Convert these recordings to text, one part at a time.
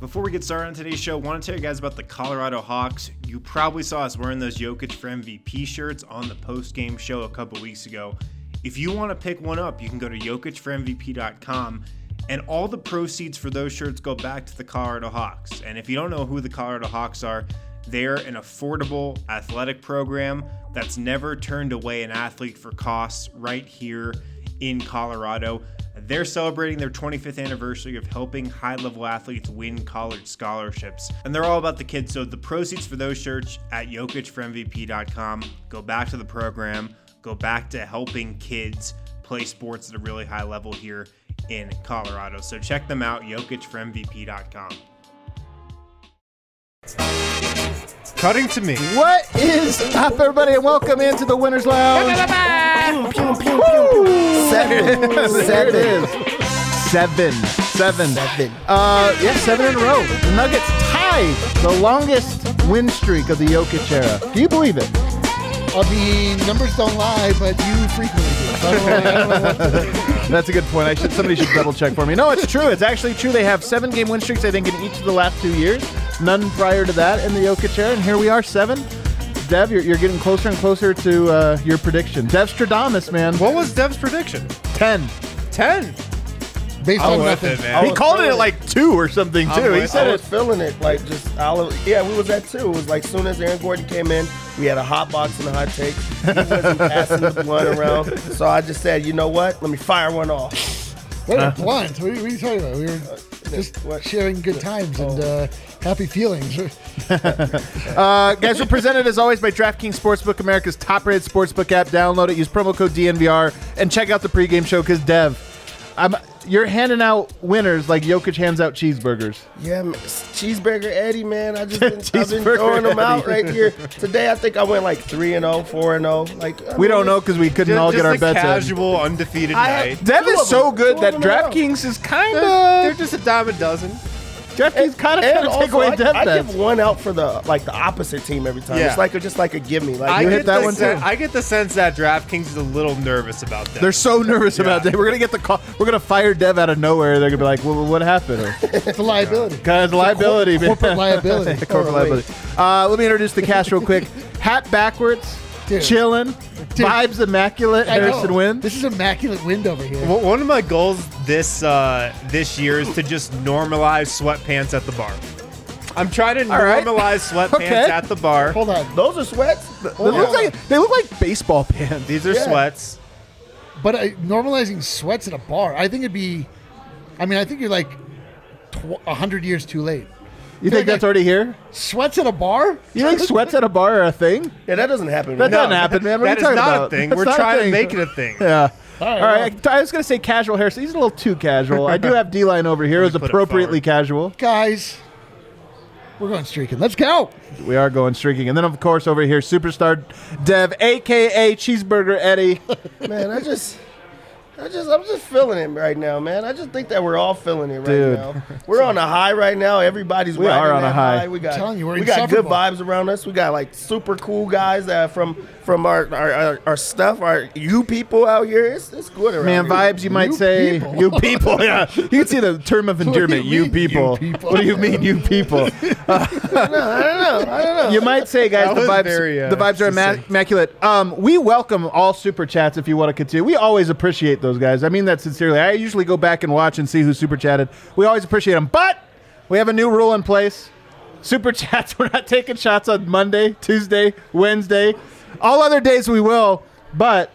Before we get started on today's show, I want to tell you guys about the Colorado Hawks. You probably saw us wearing those Jokic for MVP shirts on the post-game show a couple weeks ago. If you want to pick one up, you can go to JokicForMVP.com, and all the proceeds for those shirts go back to the Colorado Hawks. And if you don't know who the Colorado Hawks are, they're an affordable athletic program that's never turned away an athlete for costs right here in Colorado. They're celebrating their 25th anniversary of helping high-level athletes win college scholarships. And they're all about the kids, so the proceeds for those shirts at JokicForMVP.com go back to the program, go back to helping kids play sports at a really high level here in Colorado. So check them out, JokicForMVP.com. Cutting to me. What is up, everybody, and welcome into the Winner's Lounge. Seven. Seven in a row. The Nuggets tied the longest win streak of the Jokic era. Do you believe it? I mean, numbers don't lie, but you frequently do. I don't know. That's a good point. Somebody should double check for me. No, it's true. It's actually true. They have 7-game win streaks, I think, in each of the last 2 years. None prior to that in the Jokic era, and here we are, 7. Dev, you're getting closer and closer to your prediction. Devstradamus, man. What was Dev's prediction? 10. Based on nothing. He called it like 2 or something, too. He said I was feeling it. Like, just, we was at 2. It was like, soon as Aaron Gordon came in, we had a hot box and a hot take. He wasn't passing the blunt around. So I just said, you know what? Let me fire one off. What a blunt. What are you talking about? We were just sharing good times and happy feelings. Guys, we're presented as always by DraftKings Sportsbook, America's top-rated sportsbook app. Download it, use promo code DNVR, and check out the pregame show because, Dev, you're handing out winners like Jokic hands out cheeseburgers. Yeah, man. Cheeseburger Eddie, man. I've been throwing them out right here. Today, I think I went like 3-0, 4-0. We don't know because we couldn't all get our bets in. Just casual, undefeated night. Dev is so good that DraftKings is kind of... They're just a dime a dozen. DraftKings kind of trying to take away Dev. I give one out for the opposite team every time. Yeah. It's just a gimme. I get the sense that DraftKings is a little nervous about Dev. They're so nervous about Dev. We're gonna get the call. We're gonna fire Dev out of nowhere. They're gonna be like, "Well, what happened?" It's a liability. Guys, liability. Corporate liability. Corporate liability. Let me introduce the cast real quick. Hat backwards. Dude. Chilling. Dude. Vibes immaculate. Harrison Wind. This is immaculate wind over here. One of my goals this year is to just normalize sweatpants at the bar. I'm trying to normalize sweatpants at the bar. Hold on. Those are sweats? They look like baseball pants. These are sweats. But normalizing sweats at a bar, I think it'd be... I think you're 100 years too late. You think that's already here? Sweats at a bar? You think sweats at a bar are a thing? Yeah, that doesn't happen. That doesn't happen, man. What are you talking about? That is not a thing. We're trying to make it a thing. Yeah. All right. I was going to say casual hair. So he's a little too casual. I do have D-line over here. It was appropriately casual. Guys, we're going streaking. Let's go. We are going streaking. And then, of course, over here, superstar Dev, a.k.a. Cheeseburger Eddie. Man, I'm just feeling it right now, man. I just think that we're all feeling it right now. We're on a high right now. Everybody's on a high. We got good vibes around us. We got super cool guys from our stuff. You people out here, it's good around here. Man, vibes. You might say people. You people. Yeah, you can see the term of endearment. You people. What do you mean, you people? I don't know. You might say, guys, the vibes are immaculate. We welcome all super chats if you want to continue. We always appreciate those. Guys, I mean that sincerely. I usually go back and watch and see who super chatted. We always appreciate them, but we have a new rule in place. Super chats, we're not taking shots on Monday, Tuesday, Wednesday. All other days we will, but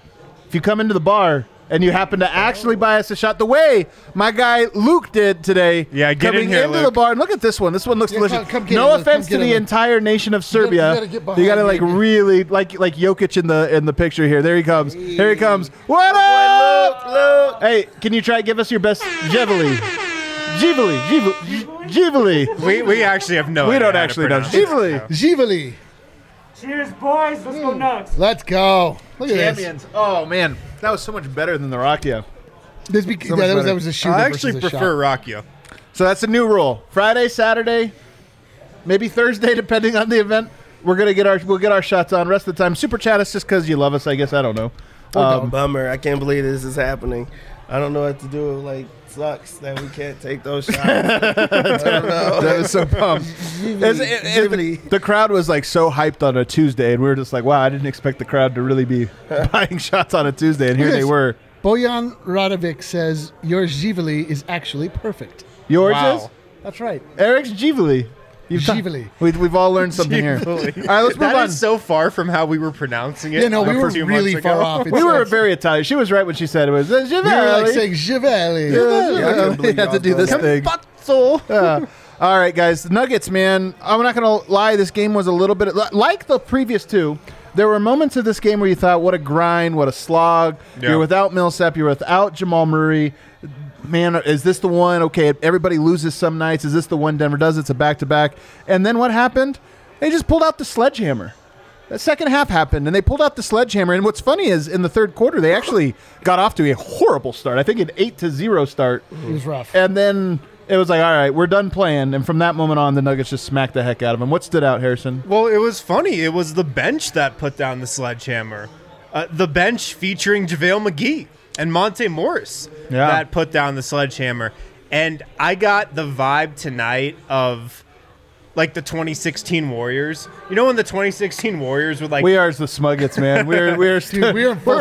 if you come into the bar and you happen to actually buy us a shot the way my guy Luke did today, coming into the bar, and look at this one. This one looks delicious. No offense to the entire nation of Serbia. You gotta really like Jokic in the picture here. There he comes. Here he comes. What up? Luke. Hey, can you try give us your best živeli? We actually have no idea. We don't actually know. Živeli. Cheers, boys. Let's go Nugs. Let's go. Look at champions. This. Oh, man. That was so much better than the Rakia. That was a shooter. I actually prefer Rakia. So that's a new rule. Friday, Saturday, maybe Thursday, depending on the event, we'll get our shots on. Rest of the time, super chat us just because you love us, I guess. I don't know. Bummer. I can't believe this is happening. I don't know what to do. sucks that we can't take those shots. That was so pumped. The crowd was like so hyped on a Tuesday, and we were just like, wow, I didn't expect the crowd to really be buying shots on a Tuesday, and here they were. Bojan Radovic says, your živeli is actually perfect. Yours is? That's right. Eric's živeli. We've all learned something here. All right, let's move on. Is so far from how we were pronouncing it. Yeah, no, we were really far off. We were very Italian. She was right when she said it was živeli. We were like saying živeli. We have to do this thing. All right, guys. The Nuggets, man. I'm not going to lie. This game was a little bit like the previous two. There were moments of this game where you thought, what a grind, what a slog. Yeah. You're without Millsap. You're without Jamal Murray. Man, is this the one? Okay, everybody loses some nights. Is this the one Denver does? It's a back-to-back. And then what happened? They just pulled out the sledgehammer. The second half happened, and they pulled out the sledgehammer. And what's funny is in the third quarter, they actually got off to a horrible start. I think an 8-0 start. It was rough. And then it was like, all right, we're done playing. And from that moment on, the Nuggets just smacked the heck out of them. What stood out, Harrison? Well, it was funny. It was the bench that put down the sledgehammer. The bench featuring JaVale McGee and Monte Morris that put down the sledgehammer. And I got the vibe tonight of, like, the 2016 Warriors. You know when the 2016 Warriors were like... We are the Smuggets, man. We're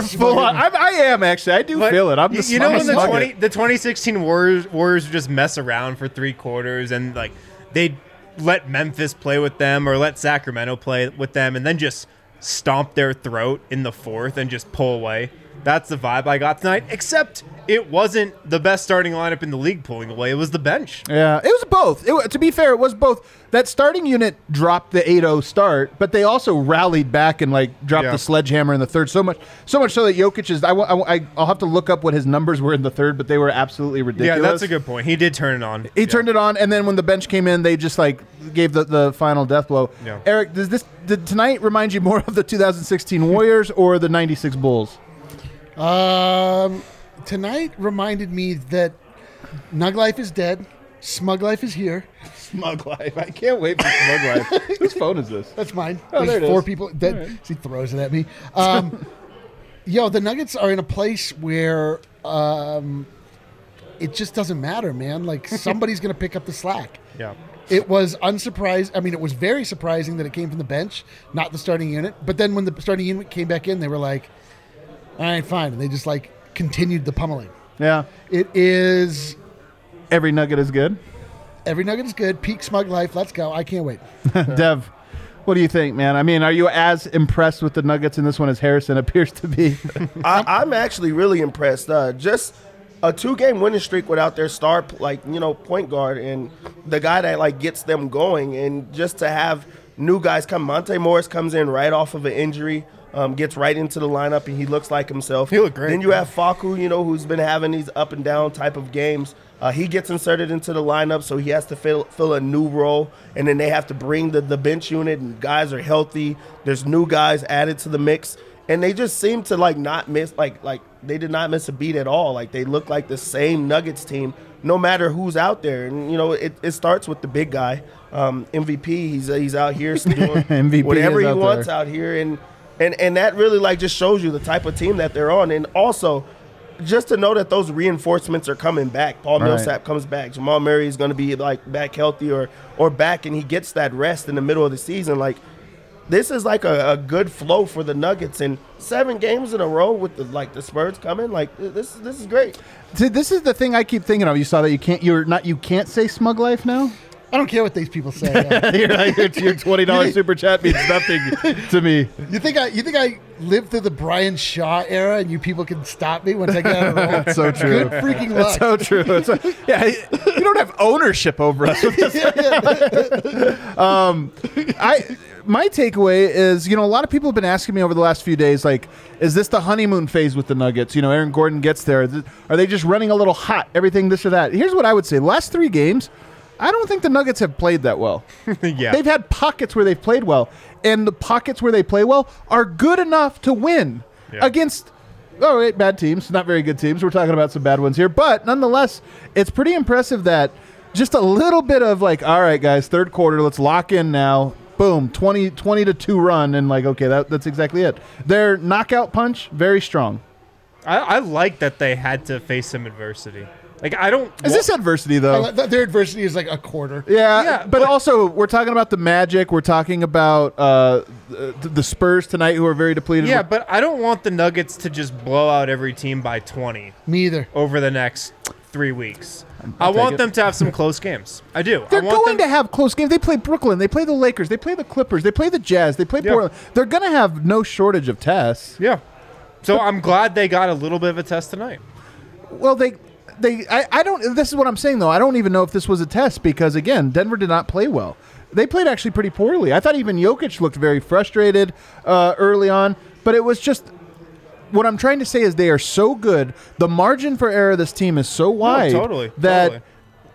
full on. I am, actually. I do feel it. I'm the Smuggets. You know when the 2016 Warriors would just mess around for three quarters and, like, they'd let Memphis play with them or let Sacramento play with them and then just stomp their throat in the fourth and just pull away? That's the vibe I got tonight, except it wasn't the best starting lineup in the league pulling away. It was the bench. Yeah, it was both. To be fair, it was both. That starting unit dropped the 8-0 start, but they also rallied back and like dropped the sledgehammer in the third so much so that Jokic is – I'll have to look up what his numbers were in the third, but they were absolutely ridiculous. Yeah, that's a good point. He did turn it on. He turned it on, and then when the bench came in, they just like gave the final death blow. Yeah. Eric, did tonight remind you more of the 2016 Warriors or the 96 Bulls? Tonight reminded me that Nug Life is dead. Smug Life is here. Smug Life. I can't wait for Smug Life. Whose phone is this? That's mine. Oh, there's four people dead. Right. He throws it at me. Yo, the Nuggets are in a place where it just doesn't matter, man. Like, somebody's going to pick up the slack. Yeah. It was it was very surprising that it came from the bench, not the starting unit. But then when the starting unit came back in, they were like, all right, fine. And they just, like, continued the pummeling. Yeah. It is... Every nugget is good? Every nugget is good. Peak Smug Life. Let's go. I can't wait. Dev, what do you think, man? I mean, are you as impressed with the Nuggets in this one as Harrison appears to be? I'm actually really impressed. Just a two-game winning streak without their star, point guard and the guy that, like, gets them going. And just to have new guys come. Monte Morris comes in right off of an injury. Gets right into the lineup, and he looks like himself. He looked great. Then you have Facu, who's been having these up-and-down type of games. He gets inserted into the lineup, so he has to fill a new role, and then they have to bring the bench unit, and guys are healthy. There's new guys added to the mix, and they just seem to, like, not miss. Like they did not miss a beat at all. Like, they look like the same Nuggets team, no matter who's out there. And, it starts with the big guy, MVP. He's out here doing whatever he wants out here, And that really, like, just shows you the type of team that they're on. And also, just to know that those reinforcements are coming back. Paul Millsap comes back. Jamal Murray is going to be, like, back healthy or back, and he gets that rest in the middle of the season. Like, this is, like, a good flow for the Nuggets. And 7 games in a row with, the Spurs coming, like, this is great. See, this is the thing I keep thinking of. You saw that you can't say Smug Life now? I don't care what these people say. Your $20 super chat means nothing to me. You think I lived through the Brian Shaw era and you people can stop me once I get out of the roll? That's so true. Good freaking luck. That's so true. You don't have ownership over us. My takeaway is, a lot of people have been asking me over the last few days, like, is this the honeymoon phase with the Nuggets? Aaron Gordon gets there. Are they just running a little hot? Everything, this or that. Here's what I would say. Last 3 games, I don't think the Nuggets have played that well. They've had pockets where they've played well, and the pockets where they play well are good enough to win against bad teams, not very good teams. We're talking about some bad ones here, but nonetheless, it's pretty impressive that just a little bit of like, all right, guys, third quarter, let's lock in now. Boom, 20-2 run, and like, okay, that's exactly it. Their knockout punch, very strong. I like that they had to face some adversity. Like, I don't... Is this adversity, though? Their adversity is like a quarter. Yeah, but also, we're talking about the Magic. We're talking about the Spurs tonight, who are very depleted. Yeah, but I don't want the Nuggets to just blow out every team by 20. Me either. Over the next 3 weeks. I want them to have some close games. I do. They're going to have close games. They play Brooklyn. They play the Lakers. They play the Clippers. They play the Jazz. They play Portland. They're going to have no shortage of tests. Yeah. So I'm glad they got a little bit of a test tonight. Well, I don't. This is what I'm saying, though. I don't even know if this was a test because, again, Denver did not play well. They played actually pretty poorly. I thought even Jokic looked very frustrated early on, but it was just... What I'm trying to say is they are so good. The margin for error of this team is so wide that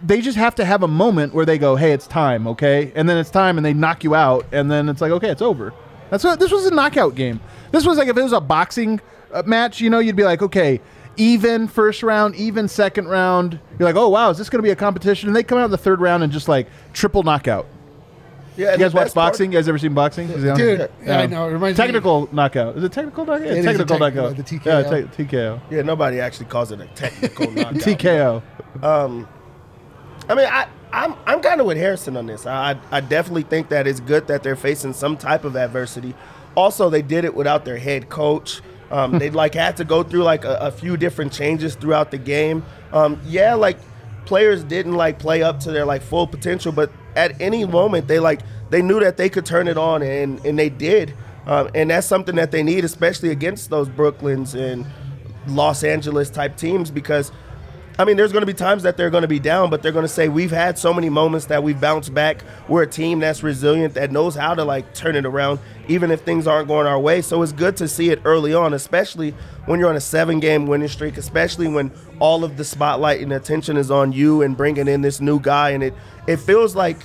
they just have to have a moment where they go, hey, it's time, okay? And then it's time, and they knock you out, and then it's like, okay, it's over. This was a knockout game. This was like if it was a boxing match, you know, you'd be like, okay, even first round, even second round. You're like, oh, wow, is this going to be a competition? And they come out in the third round and just like triple knockout. Yeah, you guys watch boxing? You guys ever seen boxing? Dude, I know. It reminds technical me. Knockout. Is it technical knockout? Yeah, technical knockout. The TKO. TKO. Yeah, nobody actually calls it a technical knockout. TKO. I mean, I'm kind of with Harrison on this. I definitely think that it's good that they're facing some type of adversity. Also, they did it without their head coach. They had to go through a few different changes throughout the game. Players didn't play up to their full potential, but at any moment they knew that they could turn it on, and they did, and that's something that they need, especially against those Brooklyns and Los Angeles type teams, because I mean there's going to be times that they're going to be down, but they're going to say we've had so many moments that we bounced back. We're a team that's resilient, that knows how to turn it around even if things aren't going our way. So it's good to see it early on, especially when you're on a 7-game winning streak, especially when all of the spotlight and attention is on you and bringing in this new guy. And it feels like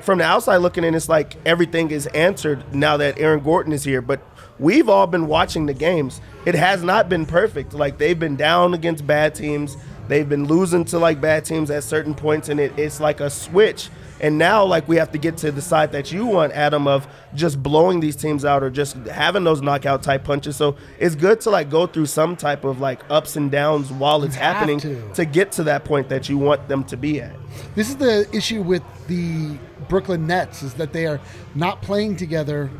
from the outside looking in, it's like everything is answered now that Aaron Gordon is here. But we've all been watching the games. It has not been perfect. They've been down against bad teams. They've been losing to bad teams at certain points, and it's like a switch. And now we have to get to the side that you want, Adam, of just blowing these teams out or just having those knockout type punches. So it's good to go through some type of ups and downs while it's happening to get to that point that you want them to be at. This is the issue with the Brooklyn Nets, is that they are not playing together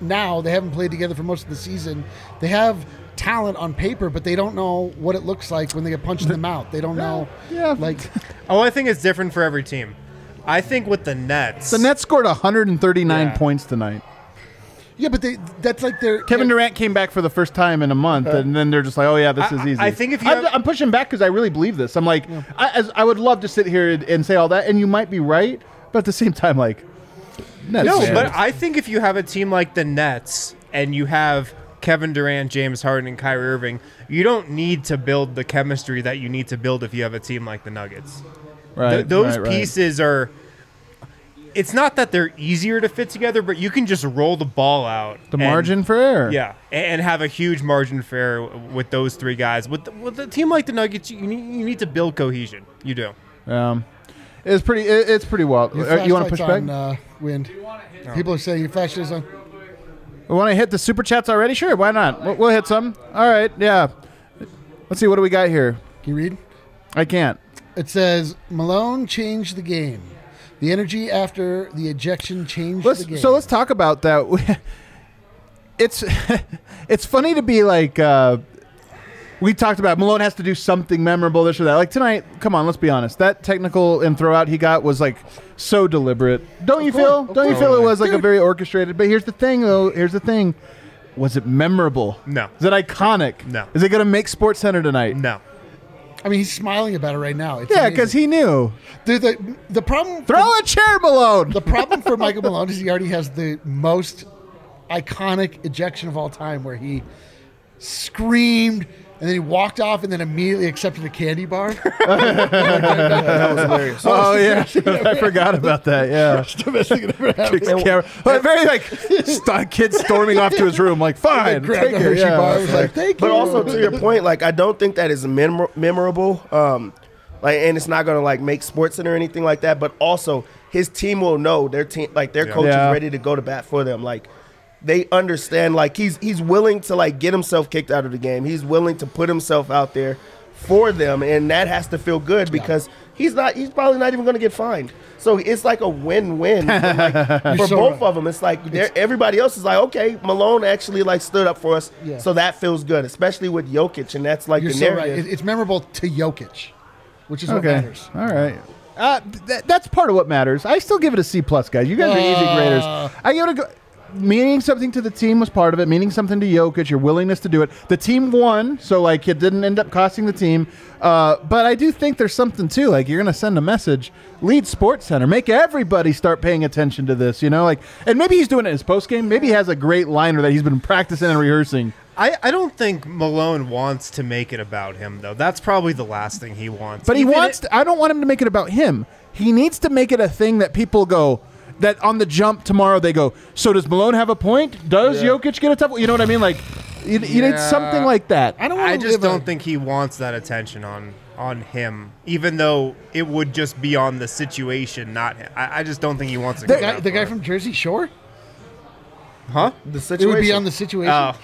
now. They haven't played together for most of the season. They have talent on paper, but they don't know what it looks like when they get punched in the mouth. They don't know. Yeah. Oh, I think it's different for every team. I think with the Nets. The Nets scored 139 points tonight. Yeah, but that's their... Kevin Durant came back for the first time in a month, and then they're just like, oh, yeah, this is easy. I think if you... I'm pushing back because I really believe this. I'm like, yeah. I would love to sit here and say all that, and you might be right, but at the same time, Nets. No, but I think if you have a team like the Nets, and you have Kevin Durant, James Harden, and Kyrie Irving, you don't need to build the chemistry that you need to build if you have a team like the Nuggets. Right, those pieces are... It's not that they're easier to fit together, but you can just roll the ball out. Margin for error. Yeah, and have a huge margin for error with those three guys. With a team like the Nuggets, you need to build cohesion. You do. It's pretty wild. You want to push back? Wind. People are saying your flashlights on. We want to hit the super chats already? Sure, why not? We'll hit some. All right, yeah. Let's see, what do we got here? Can you read? I can't. It says, Malone changed the game. The energy after the ejection changed the game. So let's talk about that. It's funny to be we talked about Malone has to do something memorable, this or that. Tonight, come on, let's be honest. That technical and throwout he got was so deliberate. Don't you feel it was a very orchestrated? But here's the thing, though. Was it memorable? No. Is it iconic? No. Is it going to make SportsCenter tonight? No. I mean, he's smiling about it right now. It's because he knew. The problem. Throw a chair, Malone. The problem for Michael Malone is he already has the most iconic ejection of all time, where he screamed and then he walked off and then immediately accepted a candy bar. That was hilarious. Oh yeah, I forgot about that. Yeah, the best thing that ever happened. Very kid storming off to his room. Fine, take it. Yeah. Bar. I was like, thank you. But also to your point, I don't think that is memorable. And it's not gonna make SportsCenter or anything like that. But also, his team will know their team, their coach is ready to go to bat for them, They understand he's willing to get himself kicked out of the game. He's willing to put himself out there for them, and that has to feel good because he's probably not even going to get fined. So it's like a win-win for both of them. It's like everybody else is like, okay, Malone actually like stood up for us, so that feels good, especially with Jokic, and that's like the narrative. Right. It's memorable to Jokic, which is what matters. All right. That's part of what matters. I still give it a C+, guys. You guys are easy graders. I give it a go. Meaning something to the team was part of it. Meaning something to Jokic, your willingness to do it. The team won, so like it didn't end up costing the team. But I do think there's something too. Like you're gonna send a message. Lead Sports Center, make everybody start paying attention to this. You know, like, and maybe he's doing it in his post game. Maybe he has a great liner that he's been practicing and rehearsing. I don't think Malone wants to make it about him, though. That's probably the last thing he wants. But I don't want him to make it about him. He needs to make it a thing that people go, that on the jump tomorrow they go, so does Malone have a point? Does Jokic get a tough? You know what I mean? Like, you need something like that. I just don't think he wants that attention on him, even though it would just be on the situation, not him. I just don't think he wants to get that. The guy from Jersey Shore? Huh? The situation. It would be on the situation. Oh.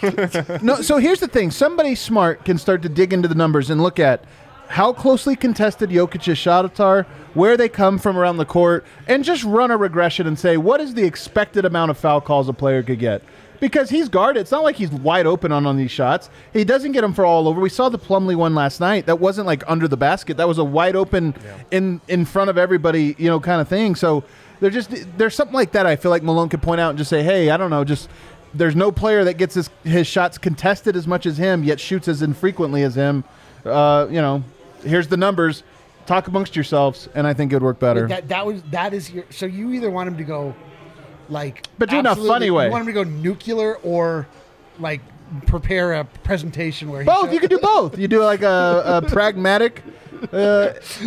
No, so here's the thing. Somebody smart can start to dig into the numbers and look at how closely contested Jokic's shots are, where they come from around the court, and just run a regression and say, what is the expected amount of foul calls a player could get? Because he's guarded. It's not like he's wide open on these shots. He doesn't get them for all over. We saw the Plumlee one last night. That wasn't like under the basket. That was a wide open in front of everybody, you know, kind of thing. So there's something like that I feel like Malone could point out and just say, hey, I don't know, just there's no player that gets his shots contested as much as him, yet shoots as infrequently as him. You know, here's the numbers. Talk amongst yourselves, and I think it would work better. So you either want him to go like, but do it in a funny way. You want him to go nuclear or like prepare a presentation where both. You could do both. You do like a pragmatic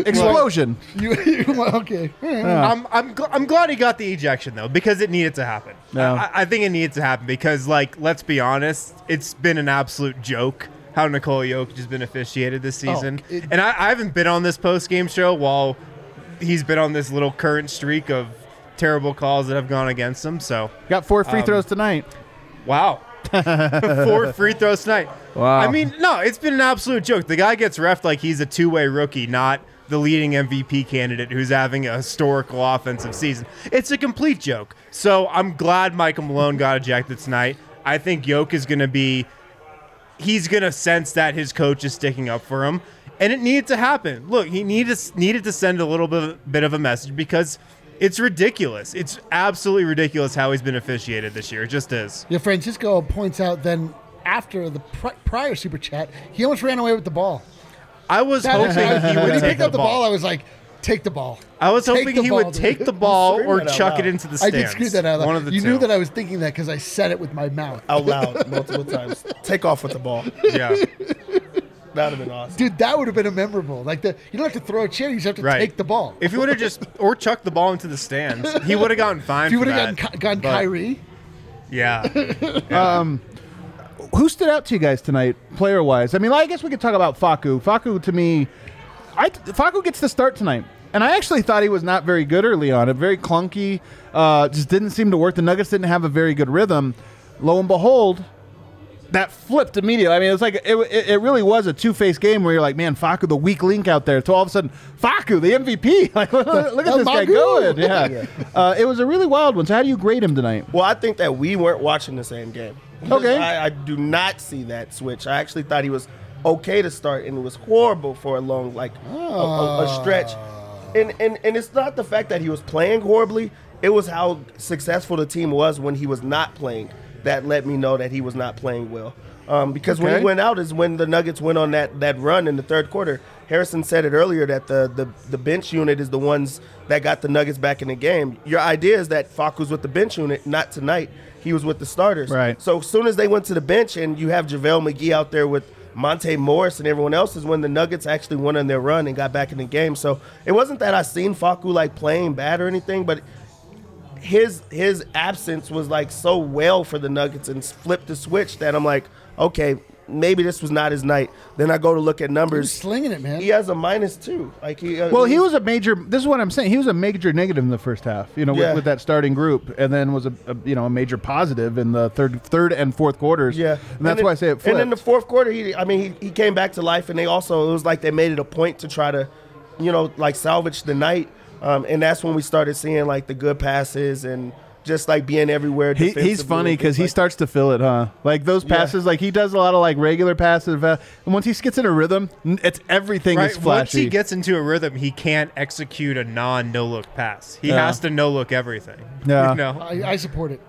explosion. Okay. I'm glad he got the ejection though, because it needed to happen. No. I think it needs to happen because, like, let's be honest, it's been an absolute joke how Nikola Jokic has been officiated this season. And I haven't been on this post game show while he's been on this little current streak of terrible calls that have gone against him. So got 4 free throws tonight. Wow. 4 free throws tonight. Wow. I mean, no, it's been an absolute joke. The guy gets reffed like he's a two-way rookie, not the leading MVP candidate who's having a historical offensive season. It's a complete joke. So I'm glad Michael Malone got ejected tonight. I think Jokic is going to be – he's going to sense that his coach is sticking up for him, and it needed to happen. Look, he needed to send a little bit of a message because – it's ridiculous. It's absolutely ridiculous how he's been officiated this year. It just is. Yeah, Francisco points out then after the prior Super Chat, he almost ran away with the ball. I was hoping he would take the ball. I was like, take the ball. I was hoping he would take the ball or chuck it into the stands. I did screw that out loud. One of the two. You knew that I was thinking that because I said it with my mouth. Out loud multiple times. Take off with the ball. Yeah. That would have been awesome. Dude, that would have been a memorable. Like, you don't have to throw a chair. You just have to take the ball. If he would have just – or chucked the ball into the stands, he would have gotten fined. If he would have gotten Kyrie. Yeah. Who stood out to you guys tonight, player-wise? I mean, I guess we could talk about Facu. Facu, to me – Facu gets the start tonight. And I actually thought he was not very good early on. Very clunky. Just didn't seem to work. The Nuggets didn't have a very good rhythm. Lo and behold – that flipped immediately. I mean, it's like it really was a two-faced game where you're like, man, Facu, the weak link out there. So all of a sudden, Facu, the MVP. Like, look at this guy going. Yeah. It was a really wild one. So how do you grade him tonight? Well, I think that we weren't watching the same game. Okay. I do not see that switch. I actually thought he was okay to start, and it was horrible for a long, a stretch. And it's not the fact that he was playing horribly. It was how successful the team was when he was not playing that let me know that he was not playing well. Because when he went out is when the Nuggets went on that run in the third quarter. Harrison said it earlier that the bench unit is the ones that got the Nuggets back in the game. Your idea is that Facu's with the bench unit, not tonight. He was with the starters. Right. So as soon as they went to the bench and you have JaVale McGee out there with Monte Morris and everyone else is when the Nuggets actually went on their run and got back in the game. So it wasn't that I seen Facu playing bad or anything, but his absence was so well for the Nuggets and flipped the switch that I'm like, okay, maybe this was not his night. Then I go to look at numbers. He's slinging it, man. He has a -2. Like he was a major. This is what I'm saying. He was a major negative in the first half. You know, with that starting group, and then was a major positive in the third and fourth quarters. Yeah, and that's why I say it flipped. And in the fourth quarter, he came back to life, and they also, it was like they made it a point to try to, like salvage the night. And that's when we started seeing like the good passes and just like being everywhere. He's funny because he starts to feel it, huh? Like those passes, like he does a lot of like regular passes. And once he gets in a rhythm, it's everything is flashy. Once he gets into a rhythm, he can't execute a no-look pass. He has to no-look everything. Yeah, I support it.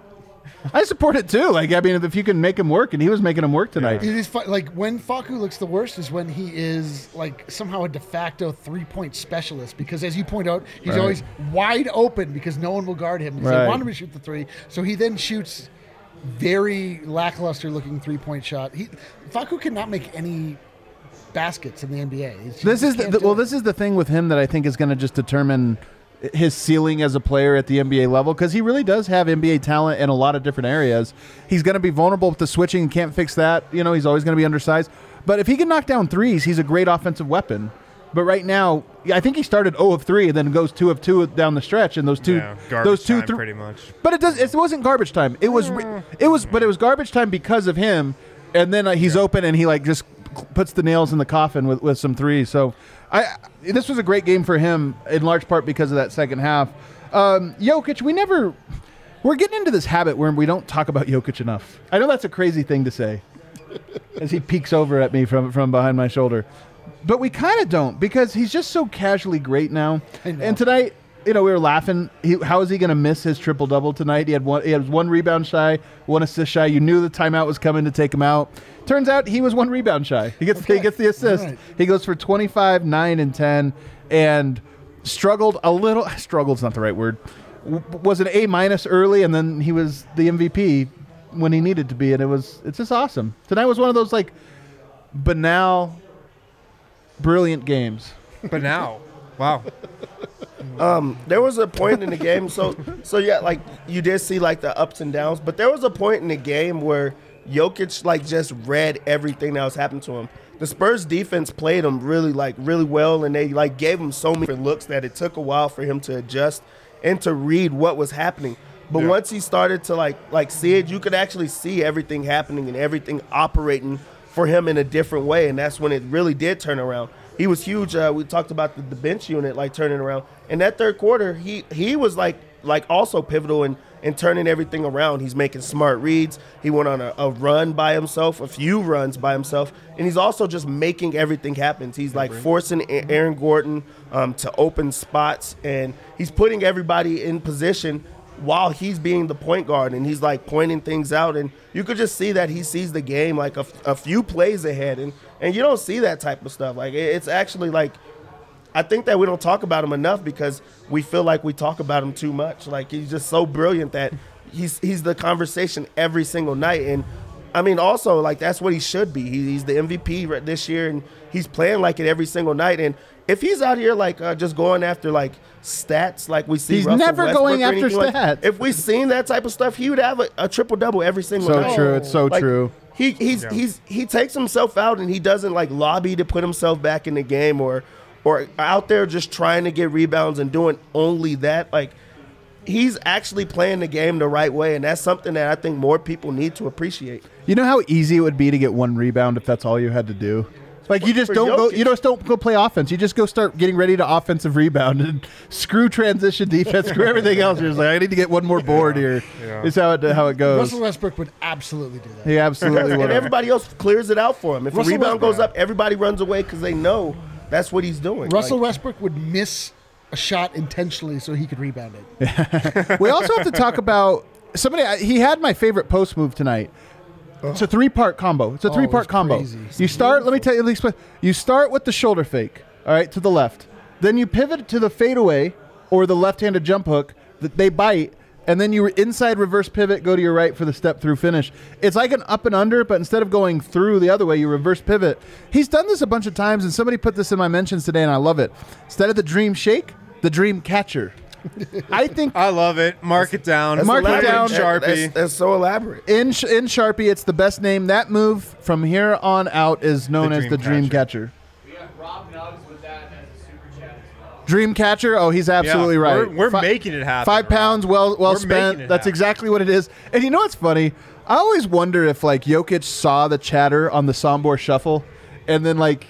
I support it too. Like, I mean, if you can make him work, and he was making him work tonight. It is like when Facu looks the worst is when he is like somehow a de facto 3-point specialist, because as you point out, he's always wide open because no one will guard him. They want him to shoot the three, so he then shoots very lackluster looking 3-point shot. Facu cannot make any baskets in the NBA. This is the thing with him that I think is going to just determine his ceiling as a player at the NBA level, because he really does have NBA talent in a lot of different areas. He's going to be vulnerable with the switching, can't fix that. He's always going to be undersized. But if he can knock down threes, he's a great offensive weapon. But right now, I think he started 0 of 3 and then goes 2 of 2 down the stretch, and those two pretty much. But it wasn't garbage time. It was garbage time because of him. And then he's open and he like just puts the nails in the coffin with some threes. So this was a great game for him in large part because of that second half. Jokic, we're getting into this habit where we don't talk about Jokic enough. I know that's a crazy thing to say as he peeks over at me from behind my shoulder, but we kind of don't, because he's just so casually great now. And tonight, we were laughing. How is he going to miss his triple-double tonight? He was one rebound shy, one assist shy. You knew the timeout was coming to take him out. Turns out he was one rebound shy. He gets the assist. Right. He goes for 25, 9, and 10, and struggled a little. Struggled's not the right word. Was an A- early, and then he was the MVP when he needed to be, and it's just awesome. Tonight was one of those like banal, brilliant games. Banal. Wow. There was a point in the game, so yeah, like you did see like the ups and downs, but there was a point in the game where Jokic like just read everything that was happening to him. The Spurs defense played him really well, and they like gave him so many different looks that it took a while for him to adjust and to read what was happening. But once he started to like see it, you could actually see everything happening and everything operating for him in a different way, and that's when it really did turn around. He was huge. We talked about the bench unit like turning around. And that third quarter, he was like also pivotal in turning everything around. He's making smart reads. He went on a run by himself, a few runs by himself, and he's also just making everything happen. He's like forcing Aaron Gordon to open spots, and he's putting everybody in position while he's being the point guard, and he's like pointing things out, and you could just see that he sees the game like a few plays ahead, and you don't see that type of stuff. Like, it's actually like, I think that we don't talk about him enough because we feel like we talk about him too much. Like, he's just so brilliant that he's the conversation every single night. And I mean, also, like, that's what he should be. He's the MVP this year, and he's playing like it every single night. And if he's out here like just going after like stats, like we see, he's Russell never Westbrook going after stats. Like, if we seen that type of stuff, he would have a triple double every single night. So true. It's so like, true. He takes himself out, and he doesn't like lobby to put himself back in the game or out there just trying to get rebounds and doing only that. Like, he's actually playing the game the right way, and that's something that I think more people need to appreciate. You know how easy it would be to get one rebound if that's all you had to do? Like, you just don't go. You just don't go play offense. You just go start getting ready to offensive rebound and screw transition defense, screw everything else. You're just like, I need to get one more board here. Yeah. It's how it goes. Russell Westbrook would absolutely do that. He absolutely would. And everybody else clears it out for him. If Russell a rebound Westbrook goes up, everybody runs away because they know that's what he's doing. Russell Westbrook would miss a shot intentionally so he could rebound it. We also have to talk about somebody. He had my favorite post move tonight. It's a three-part combo. You start, let me tell you, at least you start with the shoulder fake, all right, to the left. Then you pivot to the fadeaway or the left-handed jump hook that they bite, and then you inside reverse pivot, go to your right for the step-through finish. It's like an up and under, but instead of going through the other way, you reverse pivot. He's done this a bunch of times, and somebody put this in my mentions today, and I love it. Instead of the dream shake, the dream catcher. I think I love it. Mark it down. Mark it down. Sharpie. That's so elaborate. In Sharpie, it's the best name. That move from here on out is known as the Dream Catcher. We have Rob Nubs with that as a super chat as well. Dream Catcher. Oh, he's absolutely right. We're making it happen. 5 pounds, well spent. That's exactly what it is. And you know what's funny? I always wonder if like Jokic saw the chatter on the Sombor shuffle, and then like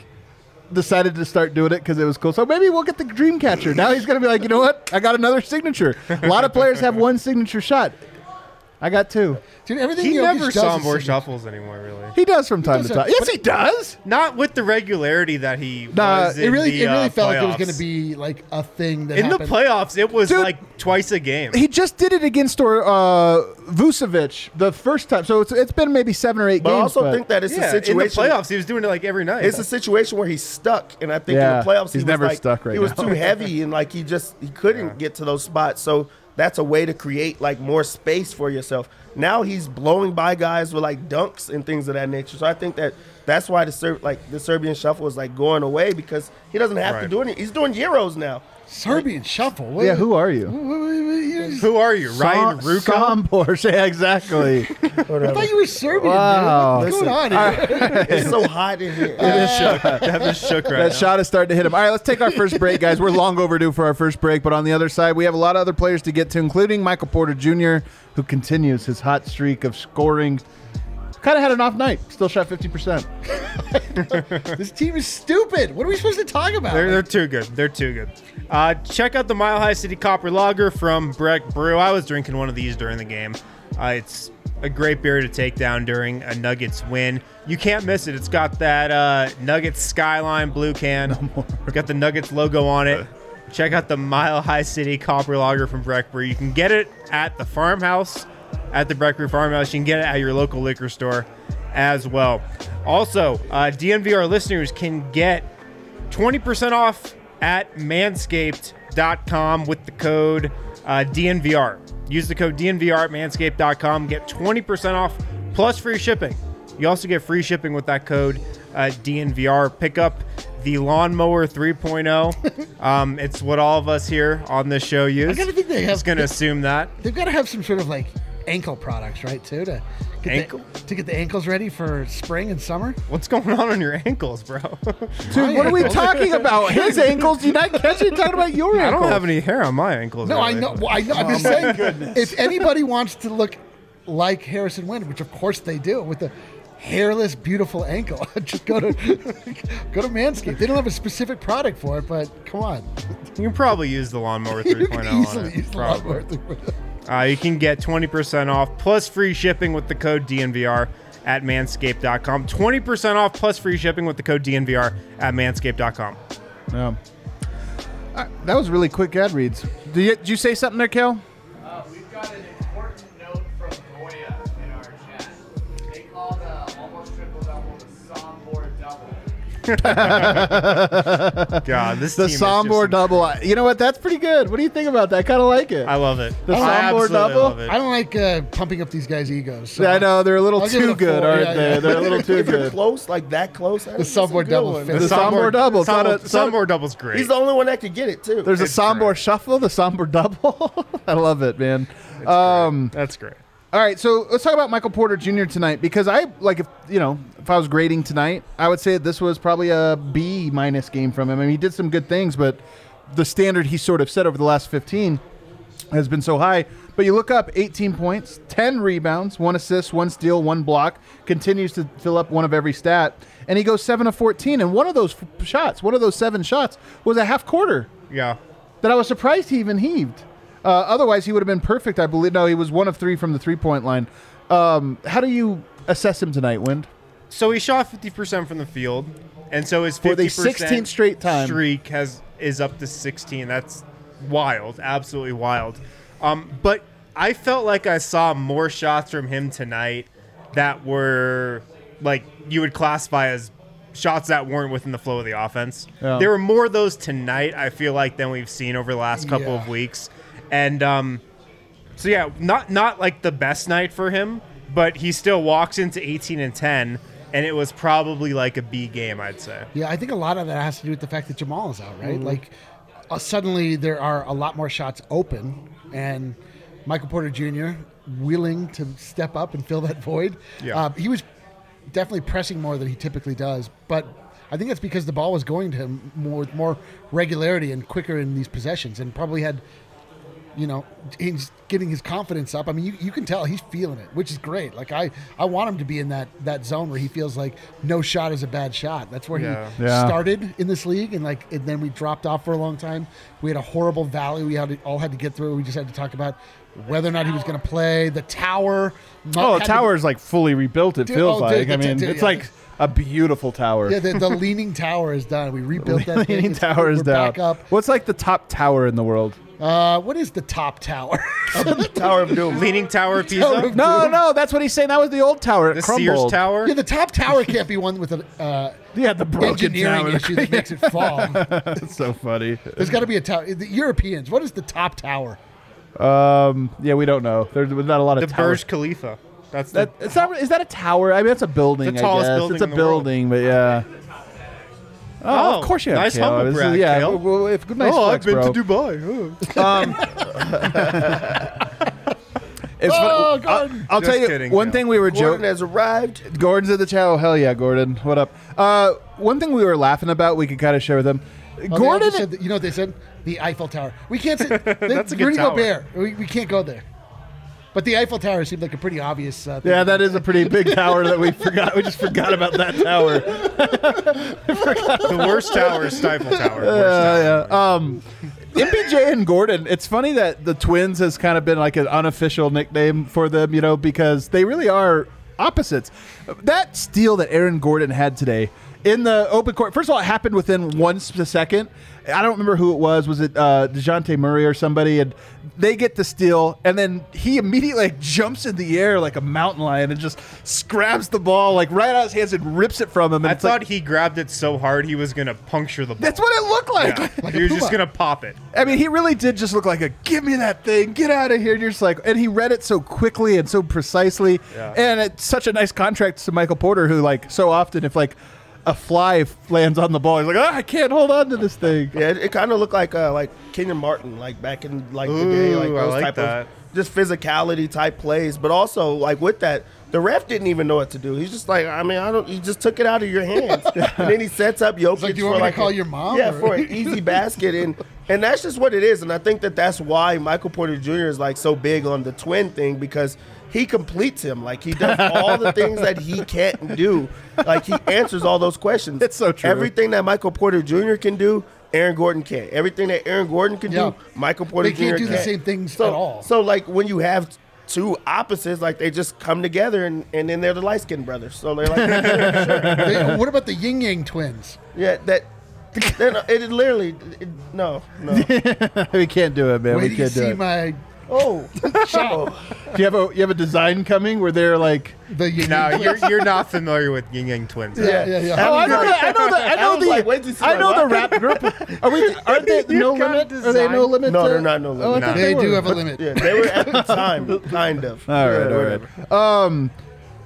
decided to start doing it because it was cool. So maybe we'll get the Dream Catcher. Now he's going to be like, you know what? I got another signature. A lot of players have one signature shot. I got two. Dude, everything he never saw more shuffles anymore, really. He does from time to time. Yes, he does. Not with the regularity that he was in It really felt like it was going to be like a thing that happened. In the playoffs, it was like twice a game. He just did it against Vucevic the first time. So it's been maybe 7 or 8 games. I also think that it's a situation. In the playoffs, he was doing it like every night. It's a situation where he's stuck. And I think in the playoffs, he's never like, stuck right now. He was too heavy and like he couldn't get to those spots. So that's a way to create like more space for yourself. Now he's blowing by guys with like dunks and things of that nature. So I think that's why the Serbian shuffle is like going away, because he doesn't have to do anything. He's doing Euros now. Serbian shuffle. What who are you? Who are you? Ryan Rucom? Sombor. Yeah, exactly. I thought you were Serbian. Wow. Dude. What's going on here? It's so hot in here. That shot is starting to hit him. All right, let's take our first break, guys. We're long overdue for our first break, but on the other side, we have a lot of other players to get to, including Michael Porter Jr., who continues his hot streak of scoring. Kind of had an off night. Still shot 50%. This team is stupid. What are we supposed to talk about? They're too good. They're too good. Check out the Mile High City Copper Lager from Breck Brew. I was drinking one of these during the game. It's a great beer to take down during a Nuggets win. You can't miss it. It's got that Nuggets Skyline blue can. It's got the Nuggets logo on it. Check out the Mile High City Copper Lager from Breck Brew. You can get it at the farmhouse. At the Breck Brew Farmhouse. You can get it at your local liquor store as well. Also, DNVR listeners can get 20% off at Manscaped.com with the code DNVR. Use the code DNVR at Manscaped.com. Get 20% off plus free shipping. You also get free shipping with that code DNVR. Pick up the Lawnmower 3.0. It's what all of us here on this show use. I gotta think they have. Just gonna assume that they've got to have some sort of like ankle products, right? Too to get the ankles ready for spring and summer. What's going on your ankles, bro? Dude, what are we talking about? His ankles? Do you not catch it? Talking about your ankles? I don't have any hair on my ankles. No, really. I know. Well, I know. I'm just saying. Goodness. If anybody wants to look like Harrison Wynn, which of course they do, with the hairless, beautiful ankle, just go to Manscaped. They don't have a specific product for it, but come on. You can probably use the Lawnmower 3.0. You can easily use the Lawnmower 3.0. You can get 20% off plus free shipping with the code DNVR at Manscaped.com. 20% off plus free shipping with the code DNVR at Manscaped.com. Yeah. That was really quick ad reads. Did you say something there, Kel? We've got an important note from Goya in our chat. They call the almost triple double the Sombor double. God, the Sombor double. You know what? That's pretty good. What do you think about that? I kind of like it. I love it. The Sombor double. I don't like pumping up these guys' egos. So. Yeah, I know they're a little too good, aren't they? They're a little too good. If you're close, like that close, the Sombor double. The Sombor double. Sombor double's great. He's the only one that could get it too. There's a Sombor shuffle, the Sombor double. I love it, man. That's great. All right, so let's talk about Michael Porter Jr. tonight, because if I was grading tonight, I would say this was probably a B- game from him. I mean, he did some good things, but the standard he sort of set over the last 15 has been so high. But you look up, 18 points, 10 rebounds, 1 assist, 1 steal, 1 block, continues to fill up one of every stat, and he goes 7 of 14, and one of those 7 shots was a half quarter. Yeah. That I was surprised he even heaved. Otherwise, he would have been perfect, I believe. No, he was 1 of 3 from the three-point line. How do you assess him tonight, Wind? So he shot 50% from the field, and so his 50% straight time streak is up to 16. That's wild, absolutely wild. But I felt like I saw more shots from him tonight that were like you would classify as shots that weren't within the flow of the offense. Yeah. There were more of those tonight, I feel like, than we've seen over the last couple of weeks. And not like the best night for him, but he still walks into 18 and 10, and it was probably like a B game, I'd say. Yeah, I think a lot of that has to do with the fact that Jamal is out, right? Mm-hmm. Like, suddenly there are a lot more shots open, and Michael Porter Jr. willing to step up and fill that void. Yeah. He was definitely pressing more than he typically does, but I think that's because the ball was going to him more regularity and quicker in these possessions, and probably had, you know, he's getting his confidence up. I mean, you can tell he's feeling it, which is great. Like, I want him to be in that zone where he feels like no shot is a bad shot. That's where he started in this league, and then we dropped off for a long time. We had a horrible valley we all had to get through. We just had to talk about whether or not he was going to play. The tower. The tower is, like, fully rebuilt, it feels like. I mean, it's like a beautiful tower. Yeah, the leaning tower is done. We rebuilt that thing. Leaning tower is down. Back up. What's, like, the top tower in the world? What is the top tower? Tower of Doom. Leaning Tower of Pisa? No, that's what he's saying. That was the old tower. The Sears Tower? Yeah, the top tower can't be one with an the broken engineering tower issue that makes it fall. That's so funny. There's got to be a tower. The Europeans, what is the top tower? We don't know. There's not a lot of towers. The Burj Khalifa. Is that a tower? I mean, that's a building, I guess. Building it's a building, world. But yeah. Oh, of course you have. Nice Kale. Humble brag. Yeah, well, if good nice. Oh, flex, I've been to Dubai. Gordon. I'll tell you one thing we were joking. Gordon has arrived. Gordon's at the channel. Hell yeah, Gordon. What up? One thing we were laughing about, we could kind of share with them. Gordon said you know what they said? The Eiffel Tower. We can't. That's a good tower. Bear. We can't go there. But the Eiffel Tower seemed like a pretty obvious thing. Yeah, that is a pretty big tower that we forgot. We just forgot about that tower. The worst tower is Stifle Tower. Yeah. MPJ and Gordon, it's funny that the Twins has kind of been like an unofficial nickname for them, you know, because they really are opposites. That steal that Aaron Gordon had today in the open court, first of all, it happened within 1 second. I don't remember who it was. Was it DeJounte Murray or somebody? And they get the steal, and then he immediately jumps in the air like a mountain lion and just grabs the ball like right out of his hands and rips it from him. And I thought he grabbed it so hard he was going to puncture the ball. That's what it looked like. Yeah. Like he was just going to pop it. I mean, he really did just look like a, give me that thing, get out of here. And you're just like, and he read it so quickly and so precisely. Yeah. And it's such a nice contract to Michael Porter, who like so often if like, a fly lands on the ball. He's like, I can't hold on to this thing. Yeah, it kind of looked like Kenyon Martin, like back in like the day, like those like type that. Of just physicality type plays. But also like with that, the ref didn't even know what to do. He's just like, he just took it out of your hands, and then he sets up Jokic like, do you want me to call your mom? Yeah, for an easy basket, and that's just what it is. And I think that's why Michael Porter Jr. is like so big on the twin thing because. He completes him. Like, he does all the things that he can't do. Like, he answers all those questions. It's so true. Everything that Michael Porter Jr. can do, Aaron Gordon can't. Everything that Aaron Gordon can do, Michael Porter Jr. can't. They can't do the same things at all. So, like, when you have two opposites, like, they just come together, and then they're the light-skinned brothers. So, they're like, sure. What about the yin-yang twins? Yeah, that... No. We can't do it, man. Wait, we can't do it. Oh, do you have a design coming where they're like you're not familiar with Yin Yang Twins. Yeah, yeah, yeah. I know the rap group. Are they No Limit? Are they No Limit? No, they're not No Limit. Oh, they do have a limit. Yeah, they were at the time, kind of. All right.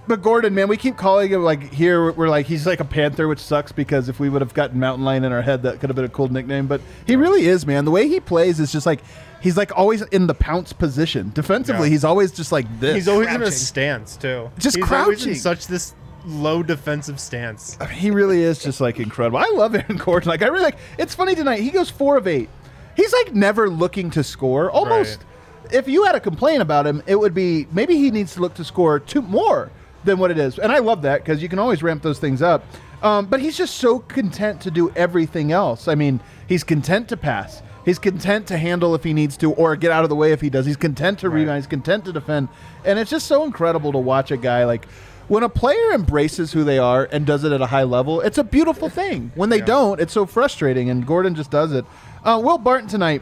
But Gordon, man, we keep calling him like here. We're like he's like a panther, which sucks because if we would have gotten Mountain Lion in our head, that could have been a cool nickname. But he really is, man. The way he plays is just like. He's like always in the pounce position. Defensively, he's always just like this. He's always crouching. In a stance too. He's crouching. Always in such this low defensive stance. I mean, he really is just like incredible. I love Aaron Gordon. Like I really like. It's funny tonight. He goes 4 of 8. He's like never looking to score. Almost. Right. If you had a complaint about him, it would be maybe he needs to look to score 2 more than what it is. And I love that because you can always ramp those things up. But he's just so content to do everything else. I mean, he's content to pass. He's content to handle if he needs to or get out of the way if he does. He's content to rebound. He's content to defend. And it's just so incredible to watch a guy like when a player embraces who they are and does it at a high level, it's a beautiful thing. When they don't, it's so frustrating, and Gordon just does it. Will Barton tonight,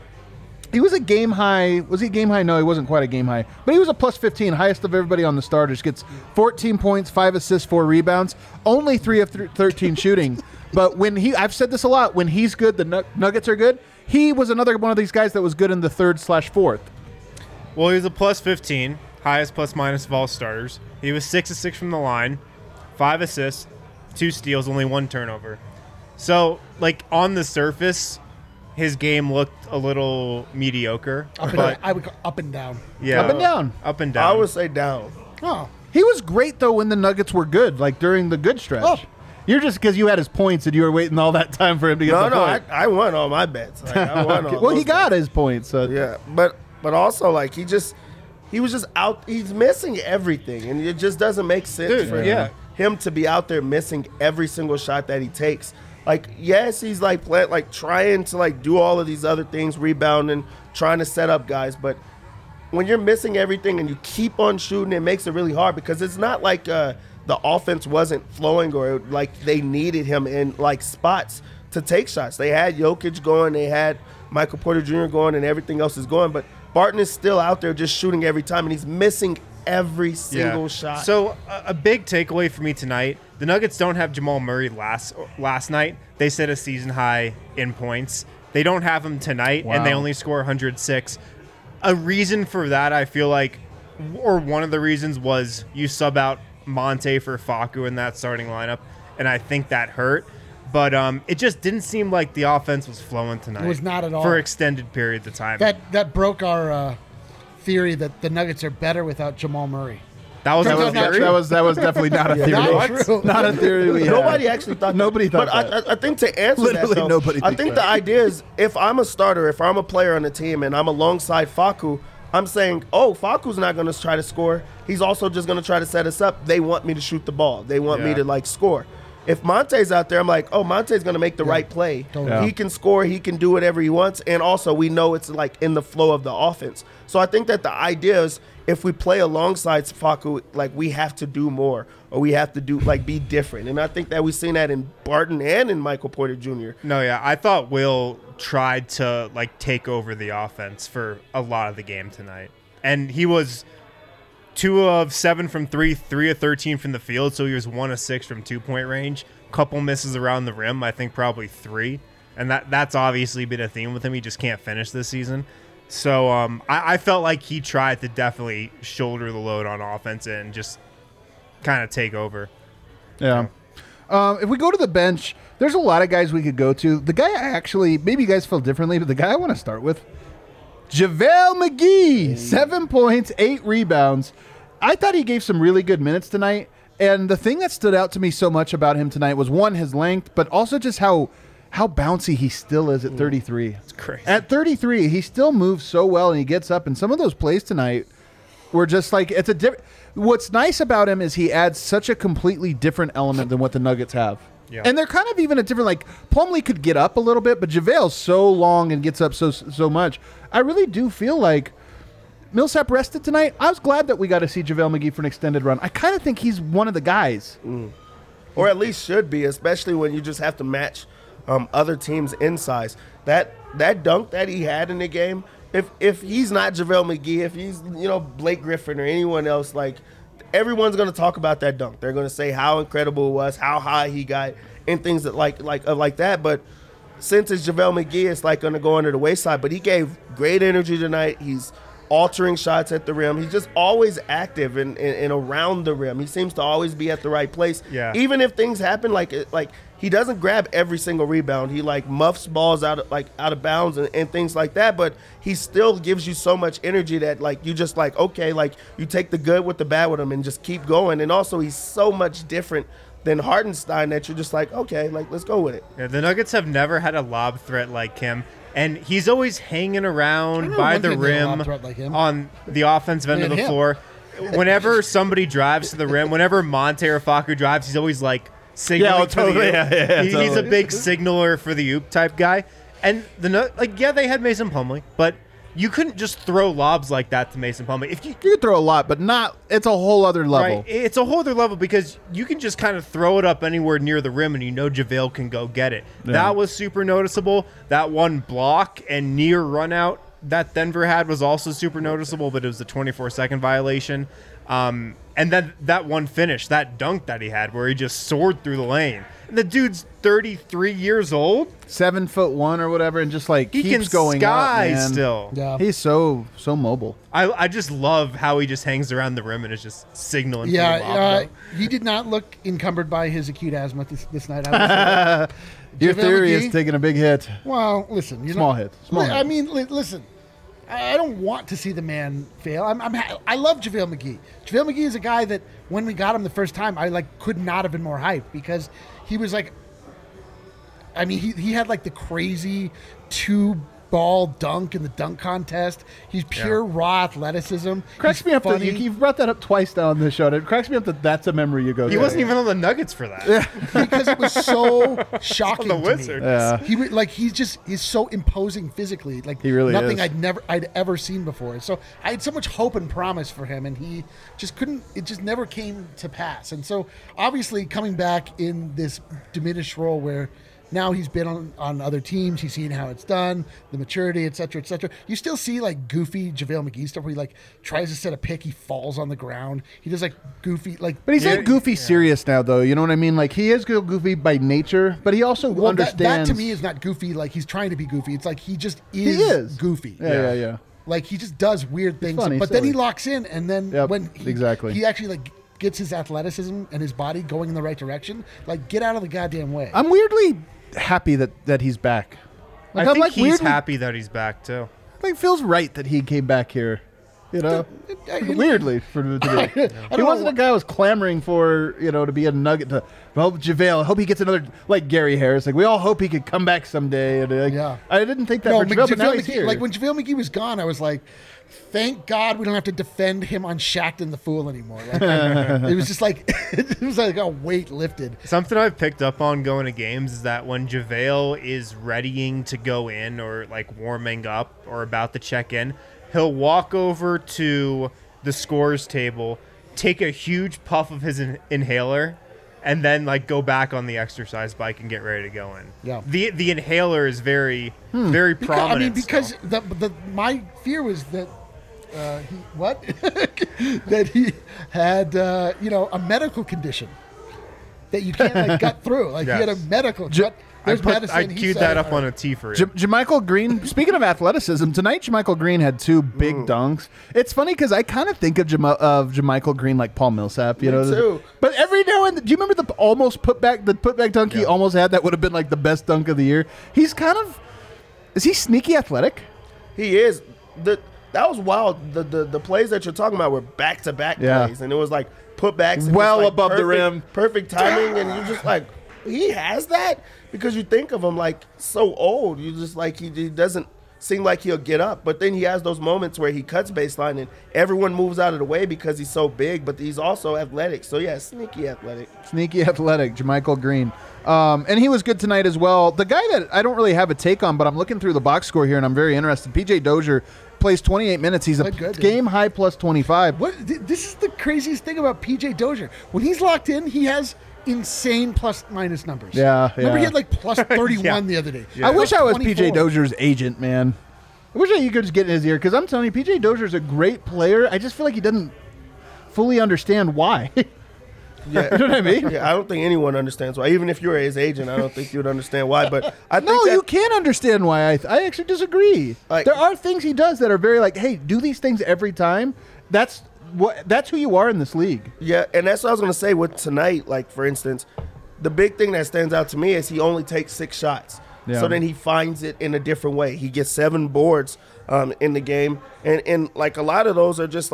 he was a game high. Was he game high? No, he wasn't quite a game high. But he was a plus 15, highest of everybody on the starters. Gets 14 points, 5 assists, 4 rebounds, only 3 of 13 shooting. But when I've said this a lot, when he's good, the Nuggets are good. He was another one of these guys that was good in the 3rd/4th. Well, he was a plus 15, highest plus minus of all starters. He was 6 of 6 from the line, 5 assists, 2 steals, only 1 turnover. So, like, on the surface, his game looked a little mediocre. I would go up and down. Yeah. Up and down. Up and down. I would say down. Oh. He was great, though, when the Nuggets were good, like during the good stretch. Oh. You're just because you had his points and you were waiting all that time for him to get the point. No, I won all my bets. Like, I won all well, he got his points. So. Yeah, but also, like, he was just out. He's missing everything, and it just doesn't make sense for him to be out there missing every single shot that he takes. Like, yes, he's, like, trying to, like, do all of these other things, rebounding, trying to set up guys, but when you're missing everything and you keep on shooting, it makes it really hard because it's not like the offense wasn't flowing or like they needed him in like spots to take shots. They had Jokic going, they had Michael Porter Jr. going, and everything else is going. But Barton is still out there just shooting every time, and he's missing every single shot. So a big takeaway for me tonight, the Nuggets don't have Jamal Murray last night. They set a season high in points. They don't have him tonight, and they only score 106. A reason for that, I feel like, or one of the reasons, was you sub out Monte for Facu in that starting lineup, and I think that hurt. But it just didn't seem like the offense was flowing tonight. It was not at all. For extended periods of time. That broke our theory that the Nuggets are better without Jamal Murray. That was definitely not a theory. Not a theory. Nobody actually thought that. Nobody thought but that. I think to answer literally that, though, nobody I think that. The idea is if I'm a starter, if I'm a player on the team and I'm alongside Facu, I'm saying, oh, Faku's not going to try to score. He's also just going to try to set us up. They want me to shoot the ball. They want me to, like, score. If Monte's out there, I'm like, oh, Monte's going to make the right play. He can score. He can do whatever he wants. And also we know it's, like, in the flow of the offense. So I think that the idea is if we play alongside Facu, like, we have to do more or we have to do, like, be different. And I think that we've seen that in Barton and in Michael Porter Jr. No, yeah. I thought Will tried to, like, take over the offense for a lot of the game tonight. And he was 2 of 7 from 3, 3 of 13 from the field, so he was 1 of 6 from two-point range. Couple misses around the rim, I think probably 3. And that's obviously been a theme with him. He just can't finish this season. So I felt like he tried to definitely shoulder the load on offense and just kind of take over. Yeah. If we go to the bench, there's a lot of guys we could go to. The guy I actually, maybe you guys feel differently, but the guy I want to start with, JaVale McGee, 7 points, 8 rebounds. I thought he gave some really good minutes tonight. And the thing that stood out to me so much about him tonight was, one, his length, but also just how bouncy he still is at 33. That's crazy. At 33, he still moves so well, and he gets up. And some of those plays tonight were just like, it's a different. What's nice about him is he adds such a completely different element than what the Nuggets have. Yeah. And they're kind of even a different, like, Plumlee could get up a little bit, but JaVale's so long and gets up so much. I really do feel like Millsap rested tonight. I was glad that we got to see JaVale McGee for an extended run. I kind of think he's one of the guys. Or at least should be, especially when you just have to match other teams in size. That dunk that he had in the game, if he's not JaVale McGee, if he's, you know, Blake Griffin or anyone else, like, everyone's going to talk about that dunk. They're going to say how incredible it was, how high he got, and things that like that. But since it's JaVale McGee, it's like going to go under the wayside. But he gave great energy tonight. He's altering shots at the rim. He's just always active and around the rim. He seems to always be at the right place. Yeah. Even if things happen, like he doesn't grab every single rebound. He, like, muffs balls out of bounds and things like that. But he still gives you so much energy that, like, you just, like, okay, like, you take the good with the bad with him and just keep going. And also he's so much different than Hardenstein that you're just like, okay, like, let's go with it. Yeah, the Nuggets have never had a lob threat like him. And he's always hanging around by the rim on the offensive end of the floor. Whenever somebody drives to the rim, whenever Monte or Facu drives, he's always like signaling. Yeah, totally. He's a big signaler for the oop type guy. And they had Mason Plumlee, but you couldn't just throw lobs like that to Mason Plumlee. If you could throw a lot, but not. It's a whole other level. Right? It's a whole other level because you can just kind of throw it up anywhere near the rim, and you know JaVale can go get it. Yeah. That was super noticeable. That one block and near run out that Denver had was also super noticeable, but it was a 24-second violation. And then that one finish, that dunk that he had, where he just soared through the lane. And the dude's 33 years old, 7'1" or whatever, and just like he keeps going sky up, man. Still, yeah. He's so mobile. I just love how he just hangs around the rim and is just signaling. Yeah, he did not look encumbered by his acute asthma this night. Your theory is taking a big hit. Well, listen. Small hit. I mean, listen. I don't want to see the man fail. I love JaVale McGee. JaVale McGee is a guy that when we got him the first time, I could not have been more hyped because he was he had the crazy two-ball dunk in the dunk contest. He's pure raw athleticism. You've brought that up twice now on this show. It cracks me up that's a memory you go to. He wasn't even on the Nuggets for that. Yeah. Because it was so shocking on the Wizards. Yeah. He's so imposing physically. He really nothing is. I'd ever seen before. So I had so much hope and promise for him, and he just couldn't. It just never came to pass. And so obviously coming back in this diminished role where now he's been on other teams. He's seen how it's done, the maturity, et cetera, et cetera. You still see goofy JaVale McGee stuff where he tries to set a pick, he falls on the ground. He does goofy But he's goofy serious now though. You know what I mean? He is goofy by nature, but he also understands. That to me is not goofy. He's trying to be goofy. It's he just is. He is goofy. Yeah. He just does weird things, funny, but then he locks in, and then he actually gets his athleticism and his body going in the right direction. Get out of the goddamn way. I'm weirdly happy that he's back. I think he's happy that he's back too. It feels right that he came back here, you know. Weirdly, for me to be. He wasn't a guy I was clamoring for, to be a Nugget. JaVale, I hope he gets another Gary Harris. We all hope he could come back someday. And, I didn't think that for JaVale, but now he's here. When JaVale McGee was gone, I was like, thank God we don't have to defend him on Shaq and the Fool anymore. It was just it was a weight lifted. Something I've picked up on going to games is that when JaVale is readying to go in or warming up or about to check in, he'll walk over to the scorer's table, take a huge puff of his inhaler, and then go back on the exercise bike and get ready to go in. Yeah. The inhaler is very very prominent. Because my fear was that he had a medical condition that you can't gut through. He had a medical. I queued that up on a tee for you. JaMychal Green, speaking of athleticism, tonight JaMychal Green had two big dunks. It's funny because I kind of think of JaMychal Green like Paul Millsap, you know. But every now and then, do you remember the putback dunk he almost had? That would have been the best dunk of the year. He's is he sneaky athletic? He is. That was wild. The plays that you're talking about were back-to-back plays, and it was putbacks. And well above the rim. Perfect timing, and you're just he has that? Because you think of him so old. You just he doesn't seem like he'll get up. But then he has those moments where he cuts baseline and everyone moves out of the way because he's so big, but he's also athletic. So, yeah, sneaky athletic. Sneaky athletic, JaMychal Green. And he was good tonight as well. The guy that I don't really have a take on, but I'm looking through the box score here, and I'm very interested. P.J. Dozier plays 28 minutes. He's a game-high plus 25. This is the craziest thing about P.J. Dozier. When he's locked in, he has insane plus minus numbers. Remember he had plus 31 the other day. Yeah. I wish I was PJ Dozier's agent, man. I wish you could just get in his ear, because I'm telling you, PJ Dozier's a great player. I just feel like he doesn't fully understand why. You know what I mean? Yeah, I don't think anyone understands why. Even if you were his agent, I don't think you would understand why. But I think you can understand why. I actually disagree. There are things he does that are very hey, do these things every time. That's who you are in this league. Yeah, and that's what I was going to say with tonight. For instance, the big thing that stands out to me is he only takes 6 shots. Yeah. So then he finds it in a different way. He gets 7 boards in the game. And a lot of those are just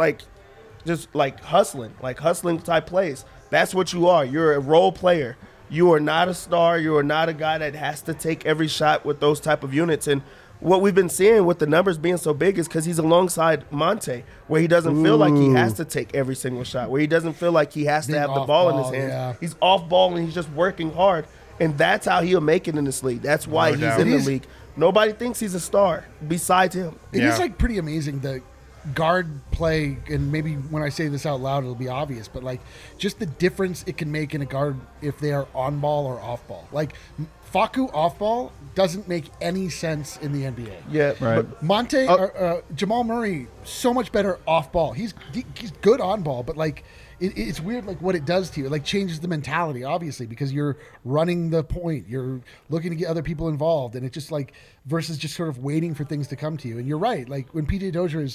hustling type plays. That's what you are. You're a role player. You are not a star. You are not a guy that has to take every shot with those type of units. And what we've been seeing with the numbers being so big is because he's alongside Monte, where he doesn't feel like he has to take every single shot, where he doesn't feel like he has to have the ball in his hands. Yeah. He's off ball and he's just working hard, and that's how he'll make it in this league. That's why he's in the league. Nobody thinks he's a star besides him. It is pretty amazing, the guard play, and maybe when I say this out loud it'll be obvious, but just the difference it can make in a guard if they are on ball or off ball. Facu off ball doesn't make any sense in the NBA. Yeah, right. But Jamal Murray, so much better off ball. He's good on ball, but it's weird what it does to you. It changes the mentality, obviously, because you're running the point, you're looking to get other people involved, and it's just versus just sort of waiting for things to come to you. And you're right. When P.J. Dozier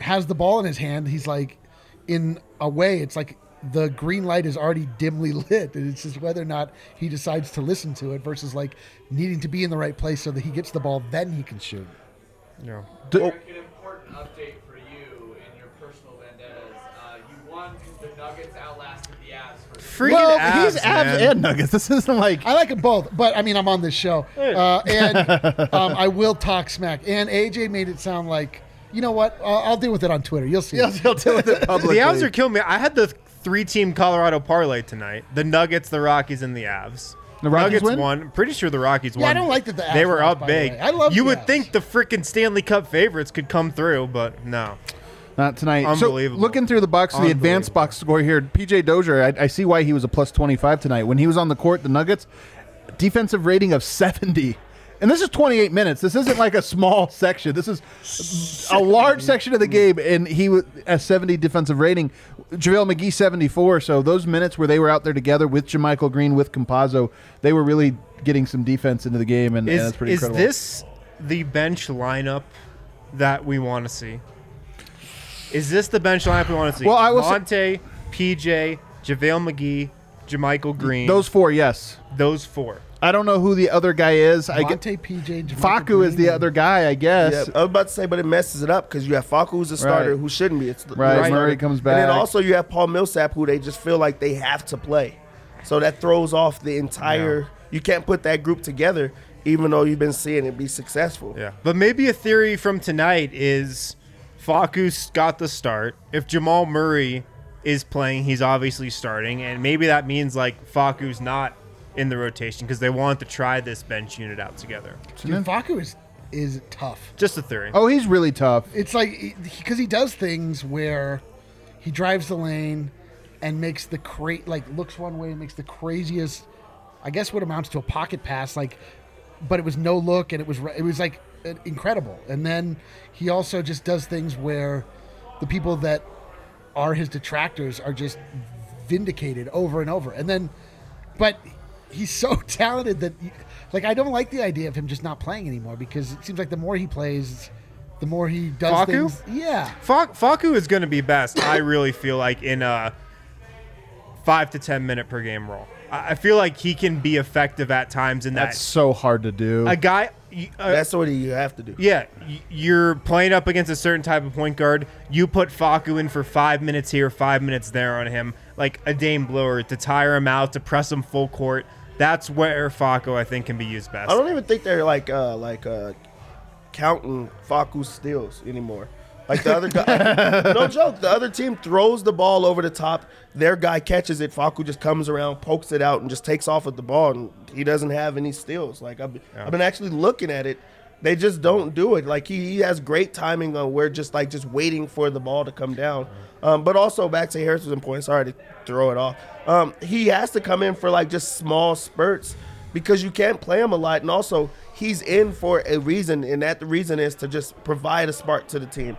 has the ball in his hand, he's in a way it's the green light is already dimly lit, and it's just whether or not he decides to listen to it versus like needing to be in the right place so that he gets the ball, then he can shoot. Yeah. Eric, an important update for you in your personal vendettas. You won because the Nuggets outlasted the Avs. He's Avs and Nuggets. This isn't like... I like them both, but I mean, I'm on this show. And I will talk smack. And AJ made it sound like, you know what? I'll deal with it on Twitter. You'll see. He'll deal with it publicly. The Avs are killing me. I had the three-team Colorado parlay tonight. The Nuggets, the Rockies, and the Avs. The Nuggets won. I'm pretty sure the Rockies won. Yeah, I don't like that the Avs they were up big. I love you would Avs. Think the freaking Stanley Cup favorites could come through, but no. Not tonight. Unbelievable. So looking through the box, the advanced box score here, P.J. Dozier, I see why he was a plus 25 tonight. When he was on the court, the Nuggets, defensive rating of 70. And this is 28 minutes. This isn't like a small section. This is a large section of the game, and he was a 70 defensive rating. JaVale McGee, 74. So those minutes where they were out there together with JaMychal Green, with Campazzo, they were really getting some defense into the game, and that's pretty incredible. Is this the bench lineup that we want to see? Is this the bench lineup we want to see? Well, I will say PJ, JaVale McGee, JaMychal Green. Those four, yes. Those four. I don't know who the other guy is. PJ, Facu is the other guy, I guess. Yeah, I was about to say, but it messes it up because you have Facu who's a starter who shouldn't be. Murray comes back. And then also you have Paul Millsap who they just feel like they have to play. So that throws off the entire – you can't put that group together even though you've been seeing it be successful. Yeah. But maybe a theory from tonight is Facu's got the start. If Jamal Murray is playing, he's obviously starting. And maybe that means like Facu's not in the rotation because they want to try this bench unit out together. Dude, Facu is tough. Just a theory. Oh, he's really tough. It's like because he does things where he drives the lane and makes the looks one way and makes the craziest, I guess what amounts to a pocket pass, like, but it was no look and it was like incredible. And then he also just does things where the people that are his detractors are just vindicated over and over. But he's so talented that, I don't like the idea of him just not playing anymore because it seems like the more he plays, the more he does things. Yeah. Facu is going to be best, I really feel like, in a 5 to 10 minute per game role. I feel like he can be effective at times in that. That's so hard to do. A guy... that's what you have to do. Yeah. You're playing up against a certain type of point guard. You put Facu in for 5 minutes here, 5 minutes there on him, like a Dame blower, to tire him out, to press him full court. That's where Facu, I think, can be used best. I don't even think they're counting Facu's steals anymore. Like the other guy, no joke. The other team throws the ball over the top. Their guy catches it. Facu just comes around, pokes it out, and just takes off with the ball. And he doesn't have any steals. Like I've been actually looking at it. They just don't do it. Like he has great timing on where just waiting for the ball to come down. But also back to Harrison's point. Sorry to throw it off. He has to come in for just small spurts because you can't play him a lot. And also he's in for a reason, and that reason is to just provide a spark to the team.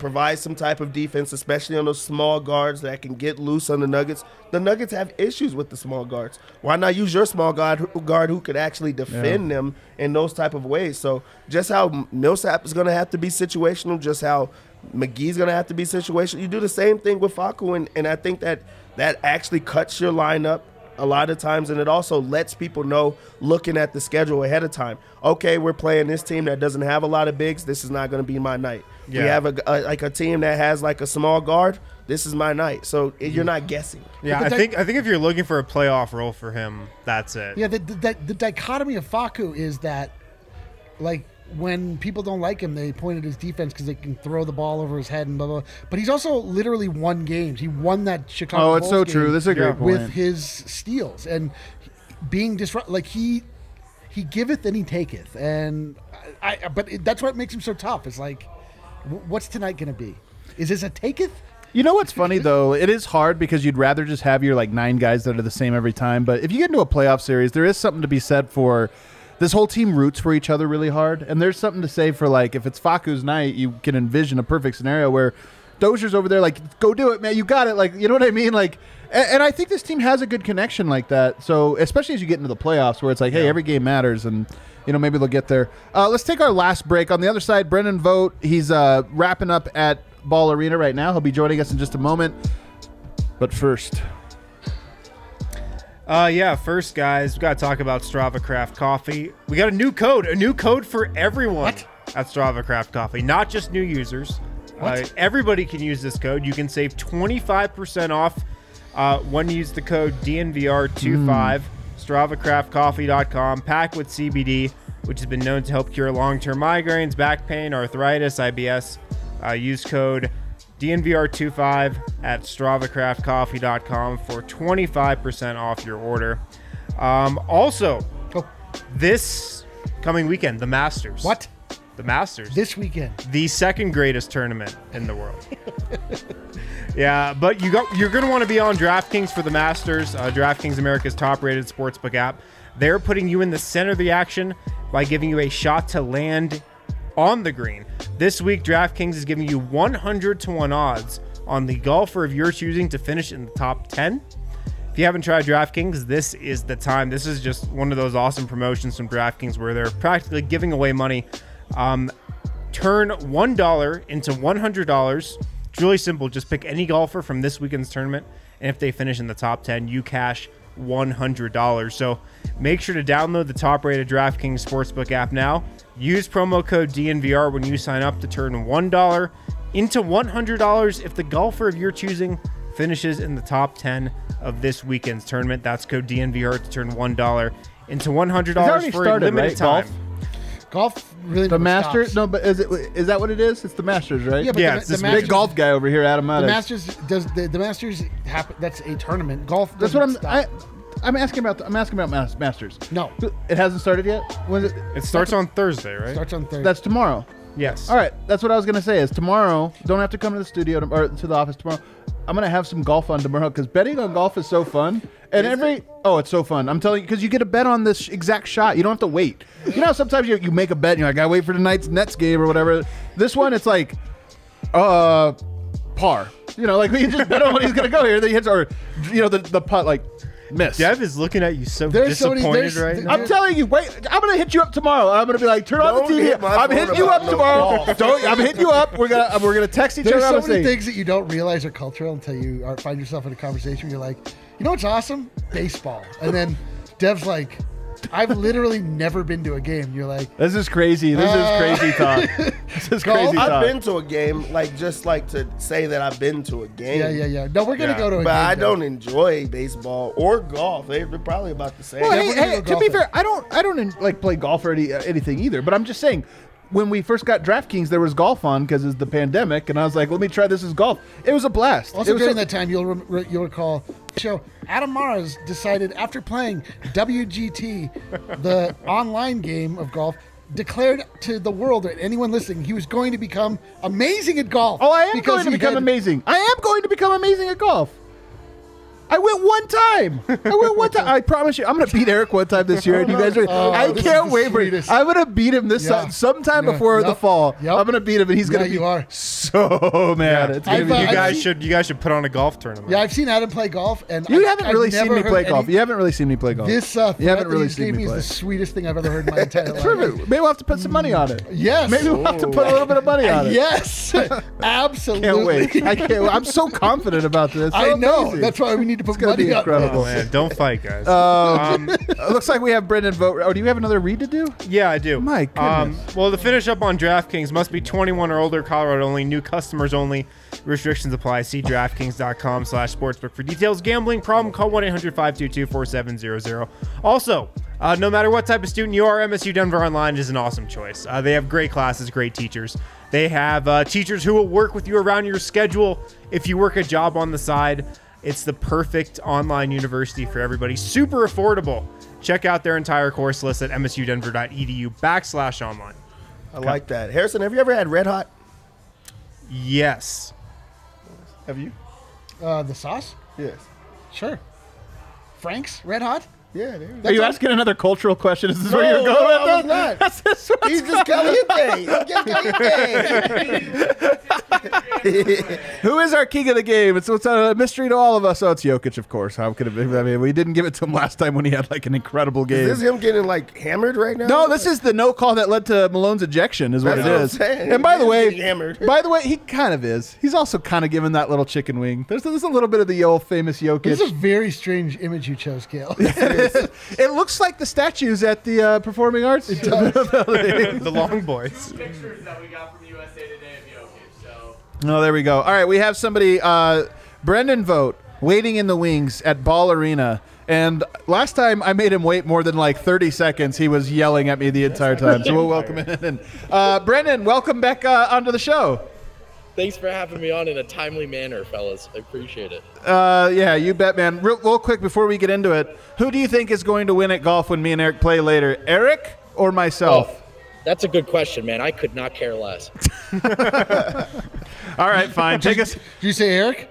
Provide some type of defense, especially on those small guards that can get loose on the Nuggets. The Nuggets have issues with the small guards. Why not use your small guard who could actually defend them in those type of ways? So just how Millsap is going to have to be situational, just how McGee's going to have to be situational. You do the same thing with Facu, and I think that actually cuts your lineup a lot of times, and it also lets people know, looking at the schedule ahead of time, okay, we're playing this team that doesn't have a lot of bigs. This is not going to be my night. Yeah. We have a team that has a small guard. This is my night. So you're not guessing. Yeah, I think if you're looking for a playoff role for him, that's it. Yeah, the dichotomy of Facu is that when people don't like him, they point at his defense because they can throw the ball over his head and blah, blah, blah. But he's also literally won games. He won that Chicago Bulls game. Oh, it's so true. This is a great point. With his steals and being disruptive. He giveth and he taketh. And but that's what makes him so tough. It's what's tonight going to be? Is this a taketh? You know what's funny, though? It is hard because you'd rather just have your, nine guys that are the same every time. But if you get into a playoff series, there is something to be said for – this whole team roots for each other really hard, and there's something to say for if it's Facu's night, you can envision a perfect scenario where Dozier's over there go do it, man, you got it, you know what I mean, and I think this team has a good connection like that. So especially as you get into the playoffs where it's hey, every game matters, and maybe they'll get there. Let's take our last break. On the other side, Brendan Vogt, he's wrapping up at Ball Arena right now. He'll be joining us in just a moment. But first... first, guys, we got to talk about Strava Craft Coffee. We got a new code for everyone at Strava Craft Coffee, not just new users. Everybody can use this code. You can save 25% off when you use the code DNVR25, StravaCraftCoffee.com, packed with CBD, which has been known to help cure long-term migraines, back pain, arthritis, IBS. Use code DNVR25 at StravaCraftCoffee.com for 25% off your order. This coming weekend, the Masters. What? The Masters. This weekend. The second greatest tournament in the world. Yeah, but you're going to want to be on DraftKings for the Masters. DraftKings, America's top-rated sportsbook app. They're putting you in the center of the action by giving you a shot to land on the green. This week, DraftKings is giving you 100-1 odds on the golfer of your choosing to finish in the top 10. If you haven't tried DraftKings, this is the time. This is just one of those awesome promotions from DraftKings where they're practically giving away money. Turn $1 into $100. It's really simple. Just pick any golfer from this weekend's tournament, and if they finish in the top 10, you cash $100. So make sure to download the top-rated DraftKings Sportsbook app now. Use promo code DNVR when you sign up to turn $1 into $100 if the golfer of your choosing finishes in the top 10 of this weekend's tournament. That's code DNVR to turn $1 into $100 for a limited time. Golf really the Masters? Stops. No, but is that what it is? It's the Masters, right? Yeah, but the Masters, big golf guy over here, Adam. The Masters does the Masters happen? That's a tournament. Golf. That's what I'm asking about. I'm asking about Masters. No, it hasn't started yet. When is it? It starts on Thursday, right? Starts on Thursday. That's tomorrow. Yes. All right. That's what I was gonna say. Is tomorrow? Don't have to come to the studio or to the office tomorrow. I'm gonna have some golf on tomorrow because betting on golf is so fun. And it's so fun. I'm telling you, because you get a bet on this exact shot. You don't have to wait. You know, sometimes you make a bet and you're like, I wait for tonight's Nets game or whatever. This one, it's like, par. You know, like you just bet on what he's gonna go here. Then he hits or, you know, the putt like. Miss. Dev is looking at you so disappointed right now. I'm telling you, wait. I'm gonna hit you up tomorrow. I'm gonna be like, turn on the TV. I'm hitting you up tomorrow. I'm hitting you up. We're gonna text each other. There's so many things that you don't realize are cultural until you find yourself in a conversation. You're like, you know what's awesome? Baseball. And then Dev's like, I've literally never been to a game. You're like, this is crazy. This is crazy talk. This is crazy talk. I've been to a game, just to say that I've been to a game. Yeah. No, we're gonna go to a game. But I don't enjoy baseball or golf. They're probably about the same. Well, hey, to be fair, I don't play golf or anything either. But I'm just saying. When we first got DraftKings, there was golf on because it's the pandemic, and I was like, "Let me try this as golf." It was a blast. Also during that time, you'll recall the show. Adam Mars decided after playing WGT, the online game of golf, declared to the world and anyone listening he was going to become amazing at golf. Oh, I am going to become amazing. I am going to become amazing at golf. I went one time. I promise you, I'm going to beat Eric one time this year. And you guys are, I can't wait for it. I'm going to beat him this sometime before the fall. Yep. I'm going to beat him, and he's going to be so mad. Yeah. It's gonna be, you guys should put on a golf tournament. Yeah, I've seen Adam play golf, and you haven't really seen me play golf. This you haven't really seen me play. This is the sweetest thing I've ever heard in my entire life. True. Maybe we'll have to put some money on it. Yes. Maybe we'll have to put a little bit of money on it. Yes. Absolutely. I can't wait. I'm so confident about this. I know. That's why we need. It's going to be incredible. Man. Don't fight, guys. It looks like we have Brendan Vogt. Oh, do you have another read to do? Yeah, I do. My goodness. Well, to finish up on DraftKings, must be 21 or older, Colorado only, new customers only. Restrictions apply. See DraftKings.com/sportsbook for details. Gambling problem, call 1-800-522-4700. Also, no matter what type of student you are, MSU Denver Online is an awesome choice. They have great classes, great teachers. They have teachers who will work with you around your schedule if you work a job on the side. It's the perfect online university for everybody. Super affordable. Check out their entire course list at msudenver.edu/online. I like that. Harrison, have you ever had Red Hot? Yes. Have you? The sauce? Yes. Sure. Frank's Red Hot? Yeah, dude. Are you asking another cultural question? Is this where you're going? No, I was not. He's just caliente. Who is our king of the game? It's a mystery to all of us. Oh, it's Jokic, of course. How could it be? I mean, we didn't give it to him last time when he had, like, an incredible game. Is this him getting, like, hammered right now? No, this is the no call that led to Malone's ejection is what it is. I'm saying. And by the way, he kind of is. He's also kind of giving that little chicken wing. There's a little bit of the old famous Jokic. This is a very strange image you chose, Kale. It looks like the statues at the Performing Arts. It does. The long boys. Two pictures that we got from USA Today of Jokic. Oh, there we go. All right, we have somebody, Brendan Vogt, waiting in the wings at Ball Arena. And last time I made him wait more than like 30 seconds. He was yelling at me the entire time. So we'll welcome him in. Brendan, welcome back onto the show. Thanks for having me on in a timely manner, fellas. I appreciate it. Yeah, you bet, man. Real quick before we get into it, who do you think is going to win at golf when me and Eric play later? Eric or myself? Oh, that's a good question, man. I could not care less. All right, fine. Did you say Eric?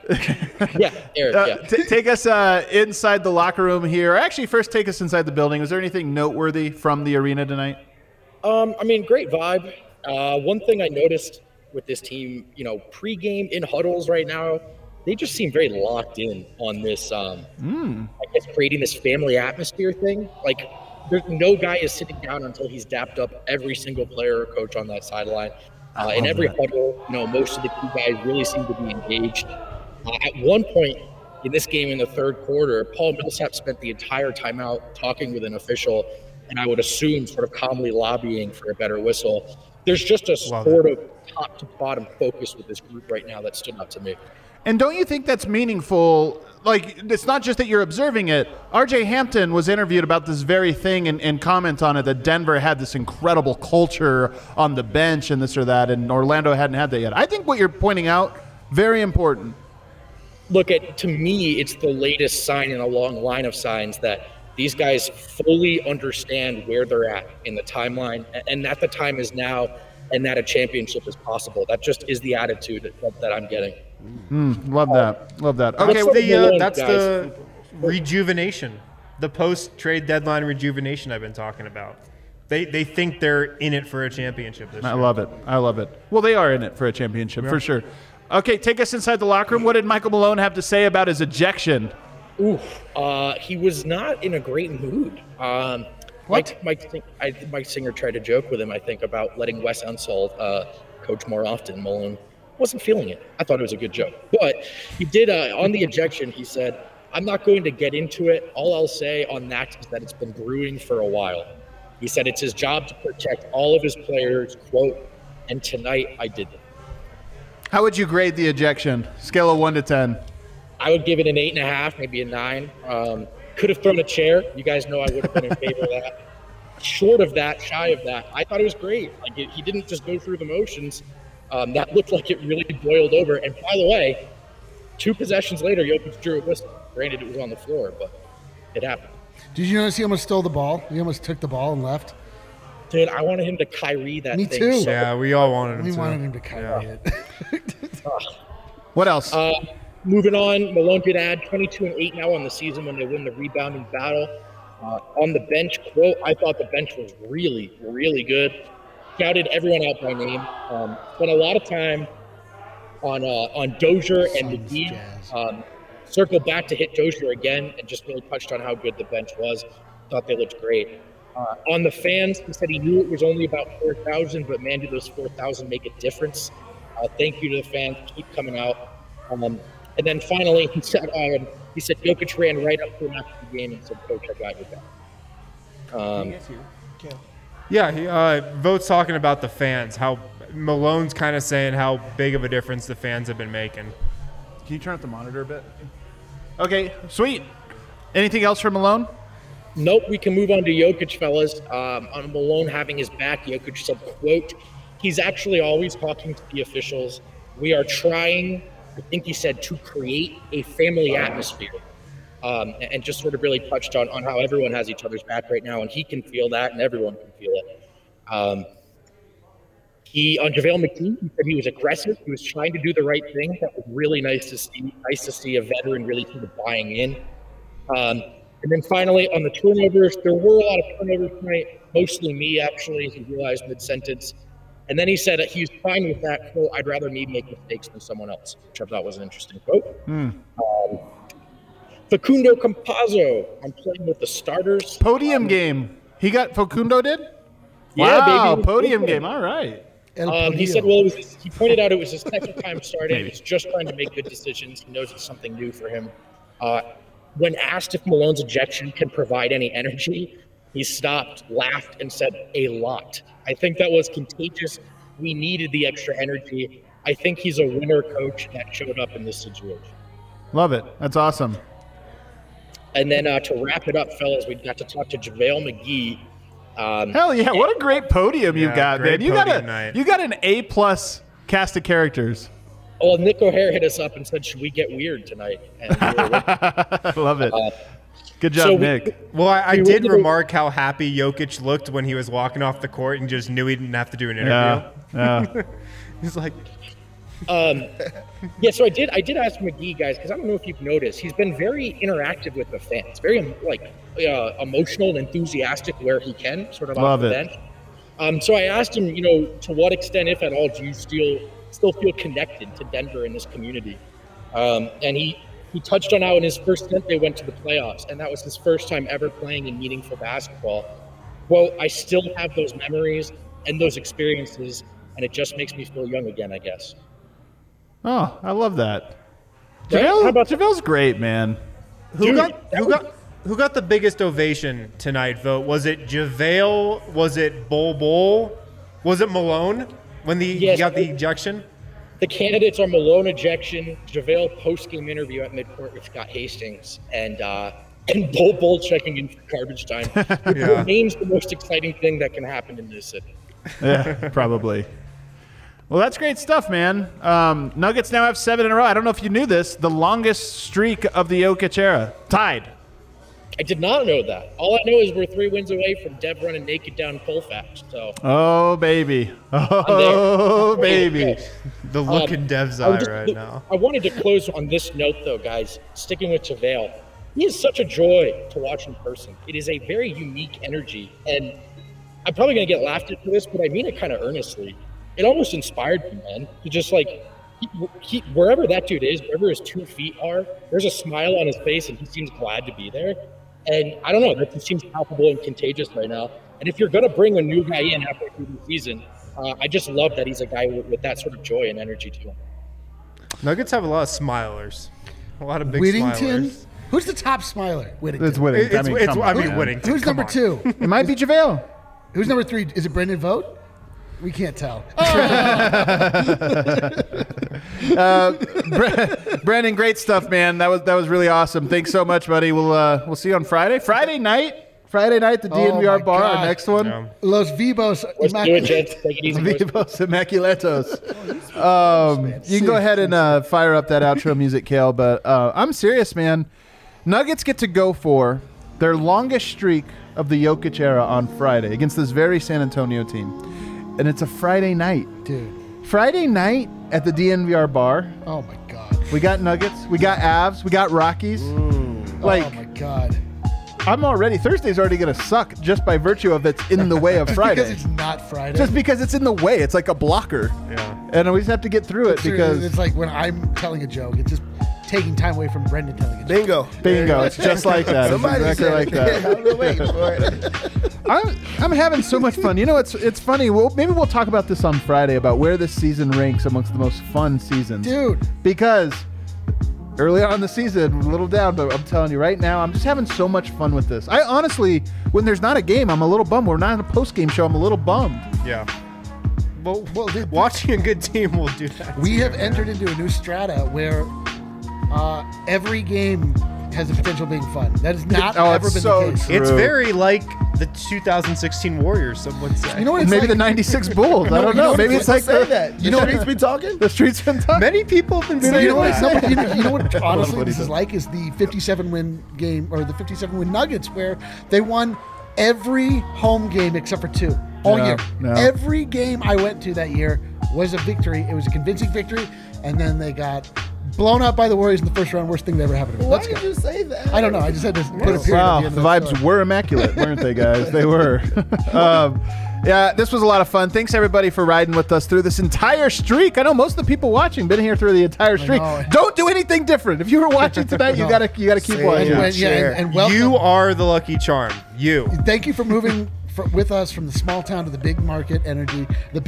Yeah, Eric. Yeah. Take us inside the locker room here. Or actually, first take us inside the building. Was there anything noteworthy from the arena tonight? I mean, great vibe. One thing I noticed with this team, you know, pregame in huddles right now, they just seem very locked in on this, I guess, creating this family atmosphere thing. Like, there's no guy is sitting down until he's dapped up every single player or coach on that sideline. In every huddle, you know, most of the key guys really seem to be engaged. At one point in this game in the third quarter, Paul Millsap spent the entire timeout talking with an official, and I would assume sort of calmly lobbying for a better whistle. There's just a sort of top to bottom focus with this group right now that stood out to me. And don't you think that's meaningful? Like, it's not just that you're observing it. RJ Hampton was interviewed about this very thing and comments on it, that Denver had this incredible culture on the bench and this or that, and Orlando hadn't had that yet. I think what you're pointing out, very important. Look, to me, it's the latest sign in a long line of signs that these guys fully understand where they're at in the timeline, and that the time is now, and that a championship is possible. That just is the attitude that I'm getting. Love that. Okay, that's the rejuvenation, the post-trade deadline rejuvenation I've been talking about. They think they're in it for a championship this year. I love it. Well, they are in it for a championship, for sure. Okay, take us inside the locker room. What did Michael Malone have to say about his ejection? He was not in a great mood. What? Mike Singer tried to joke with him, I think, about letting Wes Unseld coach more often. Malone wasn't feeling it. I thought it was a good joke. But he did, on the ejection, he said, "I'm not going to get into it. All I'll say on that is that it's been brewing for a while." He said it's his job to protect all of his players, quote, "and tonight I did that." How would you grade the ejection? Scale of 1 to 10. I would give it an 8.5, maybe a 9. Could have thrown a chair. You guys know I would have been in favor of that. Short of that, shy of that, I thought it was great. Like, he didn't just go through the motions. That looked like it really boiled over. And by the way, 2 possessions later, Jokic drew a whistle. Granted, it was on the floor, but it happened. Did you notice he almost stole the ball? He almost took the ball and left. Dude, I wanted him to Kyrie that thing. Me too. So yeah, we all wanted him to. We wanted him to Kyrie it. What else? Moving on, Malone could add 22-8 now on the season when they win the rebounding battle. On the bench, quote, "I thought the bench was really, really good. Shouted everyone out by name." Spent a lot of time on Dozier and McGee. Circled back to hit Dozier again and just really touched on how good the bench was. Thought they looked great. On the fans, he said he knew it was only about 4,000, but man, did those 4,000 make a difference. Thank you to the fans. Keep coming out. And then finally, he said Jokic ran right up to him after the game and said, "Coach, I got your back." Vogt's talking about the fans, how Malone's kind of saying how big of a difference the fans have been making. Can you turn up the monitor a bit? Okay, sweet. Anything else for Malone? Nope, we can move on to Jokic, fellas. On Malone having his back, Jokic said, quote, "He's actually always talking to the officials. We are trying, I think he said, to create a family atmosphere," and just sort of really touched on how everyone has each other's back right now, and he can feel that, and everyone can feel it. On JaVale McGee, he said he was aggressive. He was trying to do the right thing. That was really nice to see. Nice to see a veteran really sort of buying in. And then finally, on the turnovers, there were a lot of turnovers tonight, mostly me, actually, he realized mid-sentence. And then he said that he's fine with that. Quote, I'd rather me make mistakes than someone else, which I thought was an interesting quote. Facundo Campazzo, I'm playing with the starters. Podium game. He got Facundo did? Yeah, wow, baby. Podium game. All right. He said, well, he pointed out it was his second time starting. He's just trying to make good decisions. He knows it's something new for him. When asked if Malone's ejection can provide any energy, he stopped, laughed, and said, a lot. I think that was contagious. We needed the extra energy. I think he's a winner coach that showed up in this situation. Love it. That's awesome. And then to wrap it up, fellas, we got to talk to JaVale McGee. Hell yeah, what a great podium you got, man. You got an A-plus cast of characters. Well, Nick O'Hare hit us up and said, should we get weird tonight? And we were with I love it. Good job, Nick. I did remark how happy Jokic looked when he was walking off the court and just knew he didn't have to do an interview. Yeah. He's like... so I did ask McGee, guys, because I don't know if you've noticed, he's been very interactive with the fans, very emotional and enthusiastic where he can, sort of off the bench. So I asked him, to what extent, if at all, do you still feel connected to Denver in this community? And he touched on how in his first stint they went to the playoffs, and that was his first time ever playing in meaningful basketball. Well, I still have those memories and those experiences, and it just makes me feel young again, I guess. Oh, I love that. JaVale's great, man. Who got the biggest ovation tonight, though? Was it JaVale? Was it Bol? Was it Malone when he got the ejection? The candidates are Malone ejection, JaVale post-game interview at midcourt with Scott Hastings, and Bol checking in for garbage time. It remains the most exciting thing that can happen in this city. Yeah, probably. Well, that's great stuff, man. Nuggets now have 7 in a row. I don't know if you knew this. The longest streak of the Jokic era. Tied. I did not know that. All I know is we're 3 wins away from Dev running naked down Colfax. So. Oh, baby. Oh, baby. The look in Dev's eye right now. I wanted to close on this note, though, guys. Sticking with JaVale. He is such a joy to watch in person. It is a very unique energy. And I'm probably going to get laughed at for this, but I mean it kind of earnestly. It almost inspired me, man. To just wherever that dude is, wherever his 2 feet are, there's a smile on his face and he seems glad to be there. And I don't know, that seems palpable and contagious right now. And if you're going to bring a new guy in halfway through the season, I just love that he's a guy with that sort of joy and energy to him. Nuggets have a lot of smilers, a lot of big Whittington? Smilers. Who's the top smiler? Whittington. It's Whittington. Whittington. Who's number 2? It might be JaVale. Who's number 3? Is it Brendan Vogt? We can't tell. Oh! Brendan, great stuff, man. That was really awesome. Thanks so much, buddy. We'll see you on Friday. Friday night, the DNVR bar. God. Our next one. Yeah. Los Vivos Immaculetos. You can go ahead and fire up that outro music, Kale. But I'm serious, man. Nuggets get to go for their longest streak of the Jokic era on Friday against this very San Antonio team. And it's a Friday night. Dude. Friday night at the DNVR bar. Oh, my God. We got Nuggets. We got Avs. We got Rockies. Ooh. Oh, my God. Thursday's already going to suck just by virtue of it's in the way of Friday. Because it's not Friday. Just because it's in the way. It's like a blocker. Yeah. And we just have to get through it because. It's like when I'm telling a joke, it's just taking time away from Brendan telling a joke. Bingo. It's just like that. I'm having so much fun. It's funny. Maybe we'll talk about this on Friday about where this season ranks amongst the most fun seasons. Dude. Because early on in the season, a little down, but I'm telling you right now, I'm just having so much fun with this. I honestly, when there's not a game, I'm a little bummed. We're not in a post-game show. I'm a little bummed. Yeah. Well dude, watching a good team will do that. We have entered into a new strata where every game has the potential of being fun. That has not ever been the case. True. It's very like the 2016 Warriors, someone said. Maybe the 96 Bulls. I don't know. Maybe it's like that. You know what he's been talking? The streets been talking. Many people have been saying that. You know what honestly this is like is the 57-win game or the 57-win Nuggets where they won every home game except for 2 all year. No. Every game I went to that year was a victory. It was a convincing victory, and then they got blown out by the Warriors in the first round, worst thing that ever happened to me. Why did you say that? I don't know. I just had to put a period. Wow, the vibes were immaculate, weren't they, guys? They were. Yeah, this was a lot of fun. Thanks, everybody, for riding with us through this entire streak. I know most of the people watching been here through the entire streak. Don't do anything different. If you were watching tonight, you gotta keep watching. And welcome. You are the lucky charm. You. Thank you for moving with us from the small town to the big market energy. The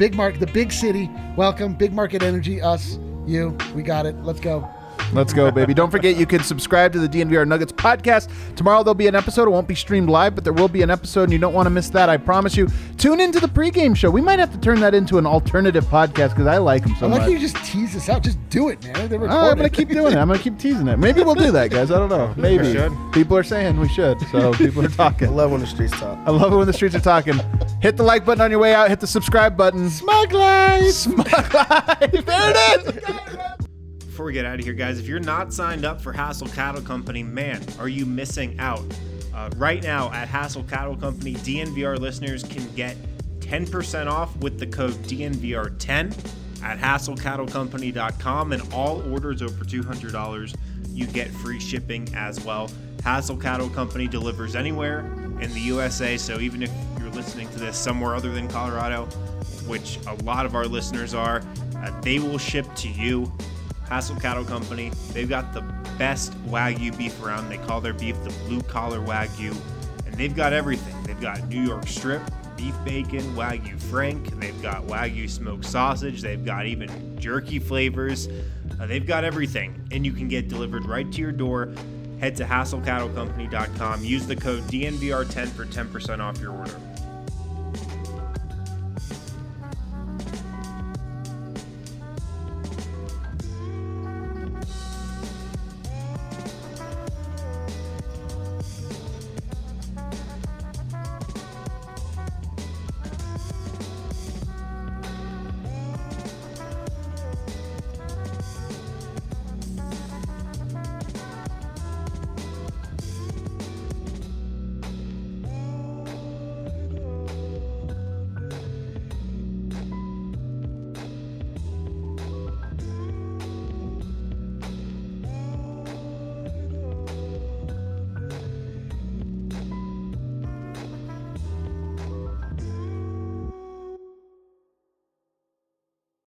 big city. Welcome. Big market energy. Us. You. We got it. Let's go. Let's go, baby. Don't forget, you can subscribe to the DNVR Nuggets podcast. Tomorrow there'll be an episode. It won't be streamed live, but there will be an episode, and you don't want to miss that, I promise you. Tune into the pregame show. We might have to turn that into an alternative podcast because I like them so much. I like you just tease us out. Just do it, man. I'm going to keep doing it. I'm going to keep teasing it. Maybe we'll do that, guys. I don't know. Maybe. People are saying we should, so people are talking. I love when the streets talk. I love it when the streets are talking. Hit the like button on your way out. Hit the subscribe button. Smug Life. Smug Life. There it is. Before we get out of here, guys, if you're not signed up for Hassel Cattle Company, man, are you missing out? Right now at Hassel Cattle Company, DNVR listeners can get 10% off with the code DNVR10 at HasselCattleCompany.com, and all orders over $200, you get free shipping as well. Hassel Cattle Company delivers anywhere in the USA, so even if you're listening to this somewhere other than Colorado, which a lot of our listeners are, they will ship to you. Hassel Cattle Company, they've got the best Wagyu beef around. They call their beef the blue-collar Wagyu, and they've got everything. They've got New York strip, beef bacon, Wagyu frank. They've got Wagyu smoked sausage. They've got even jerky flavors. They've got everything, and you can get delivered right to your door. Head to HasselCattleCompany.com. Use the code DNVR10 for 10% off your order.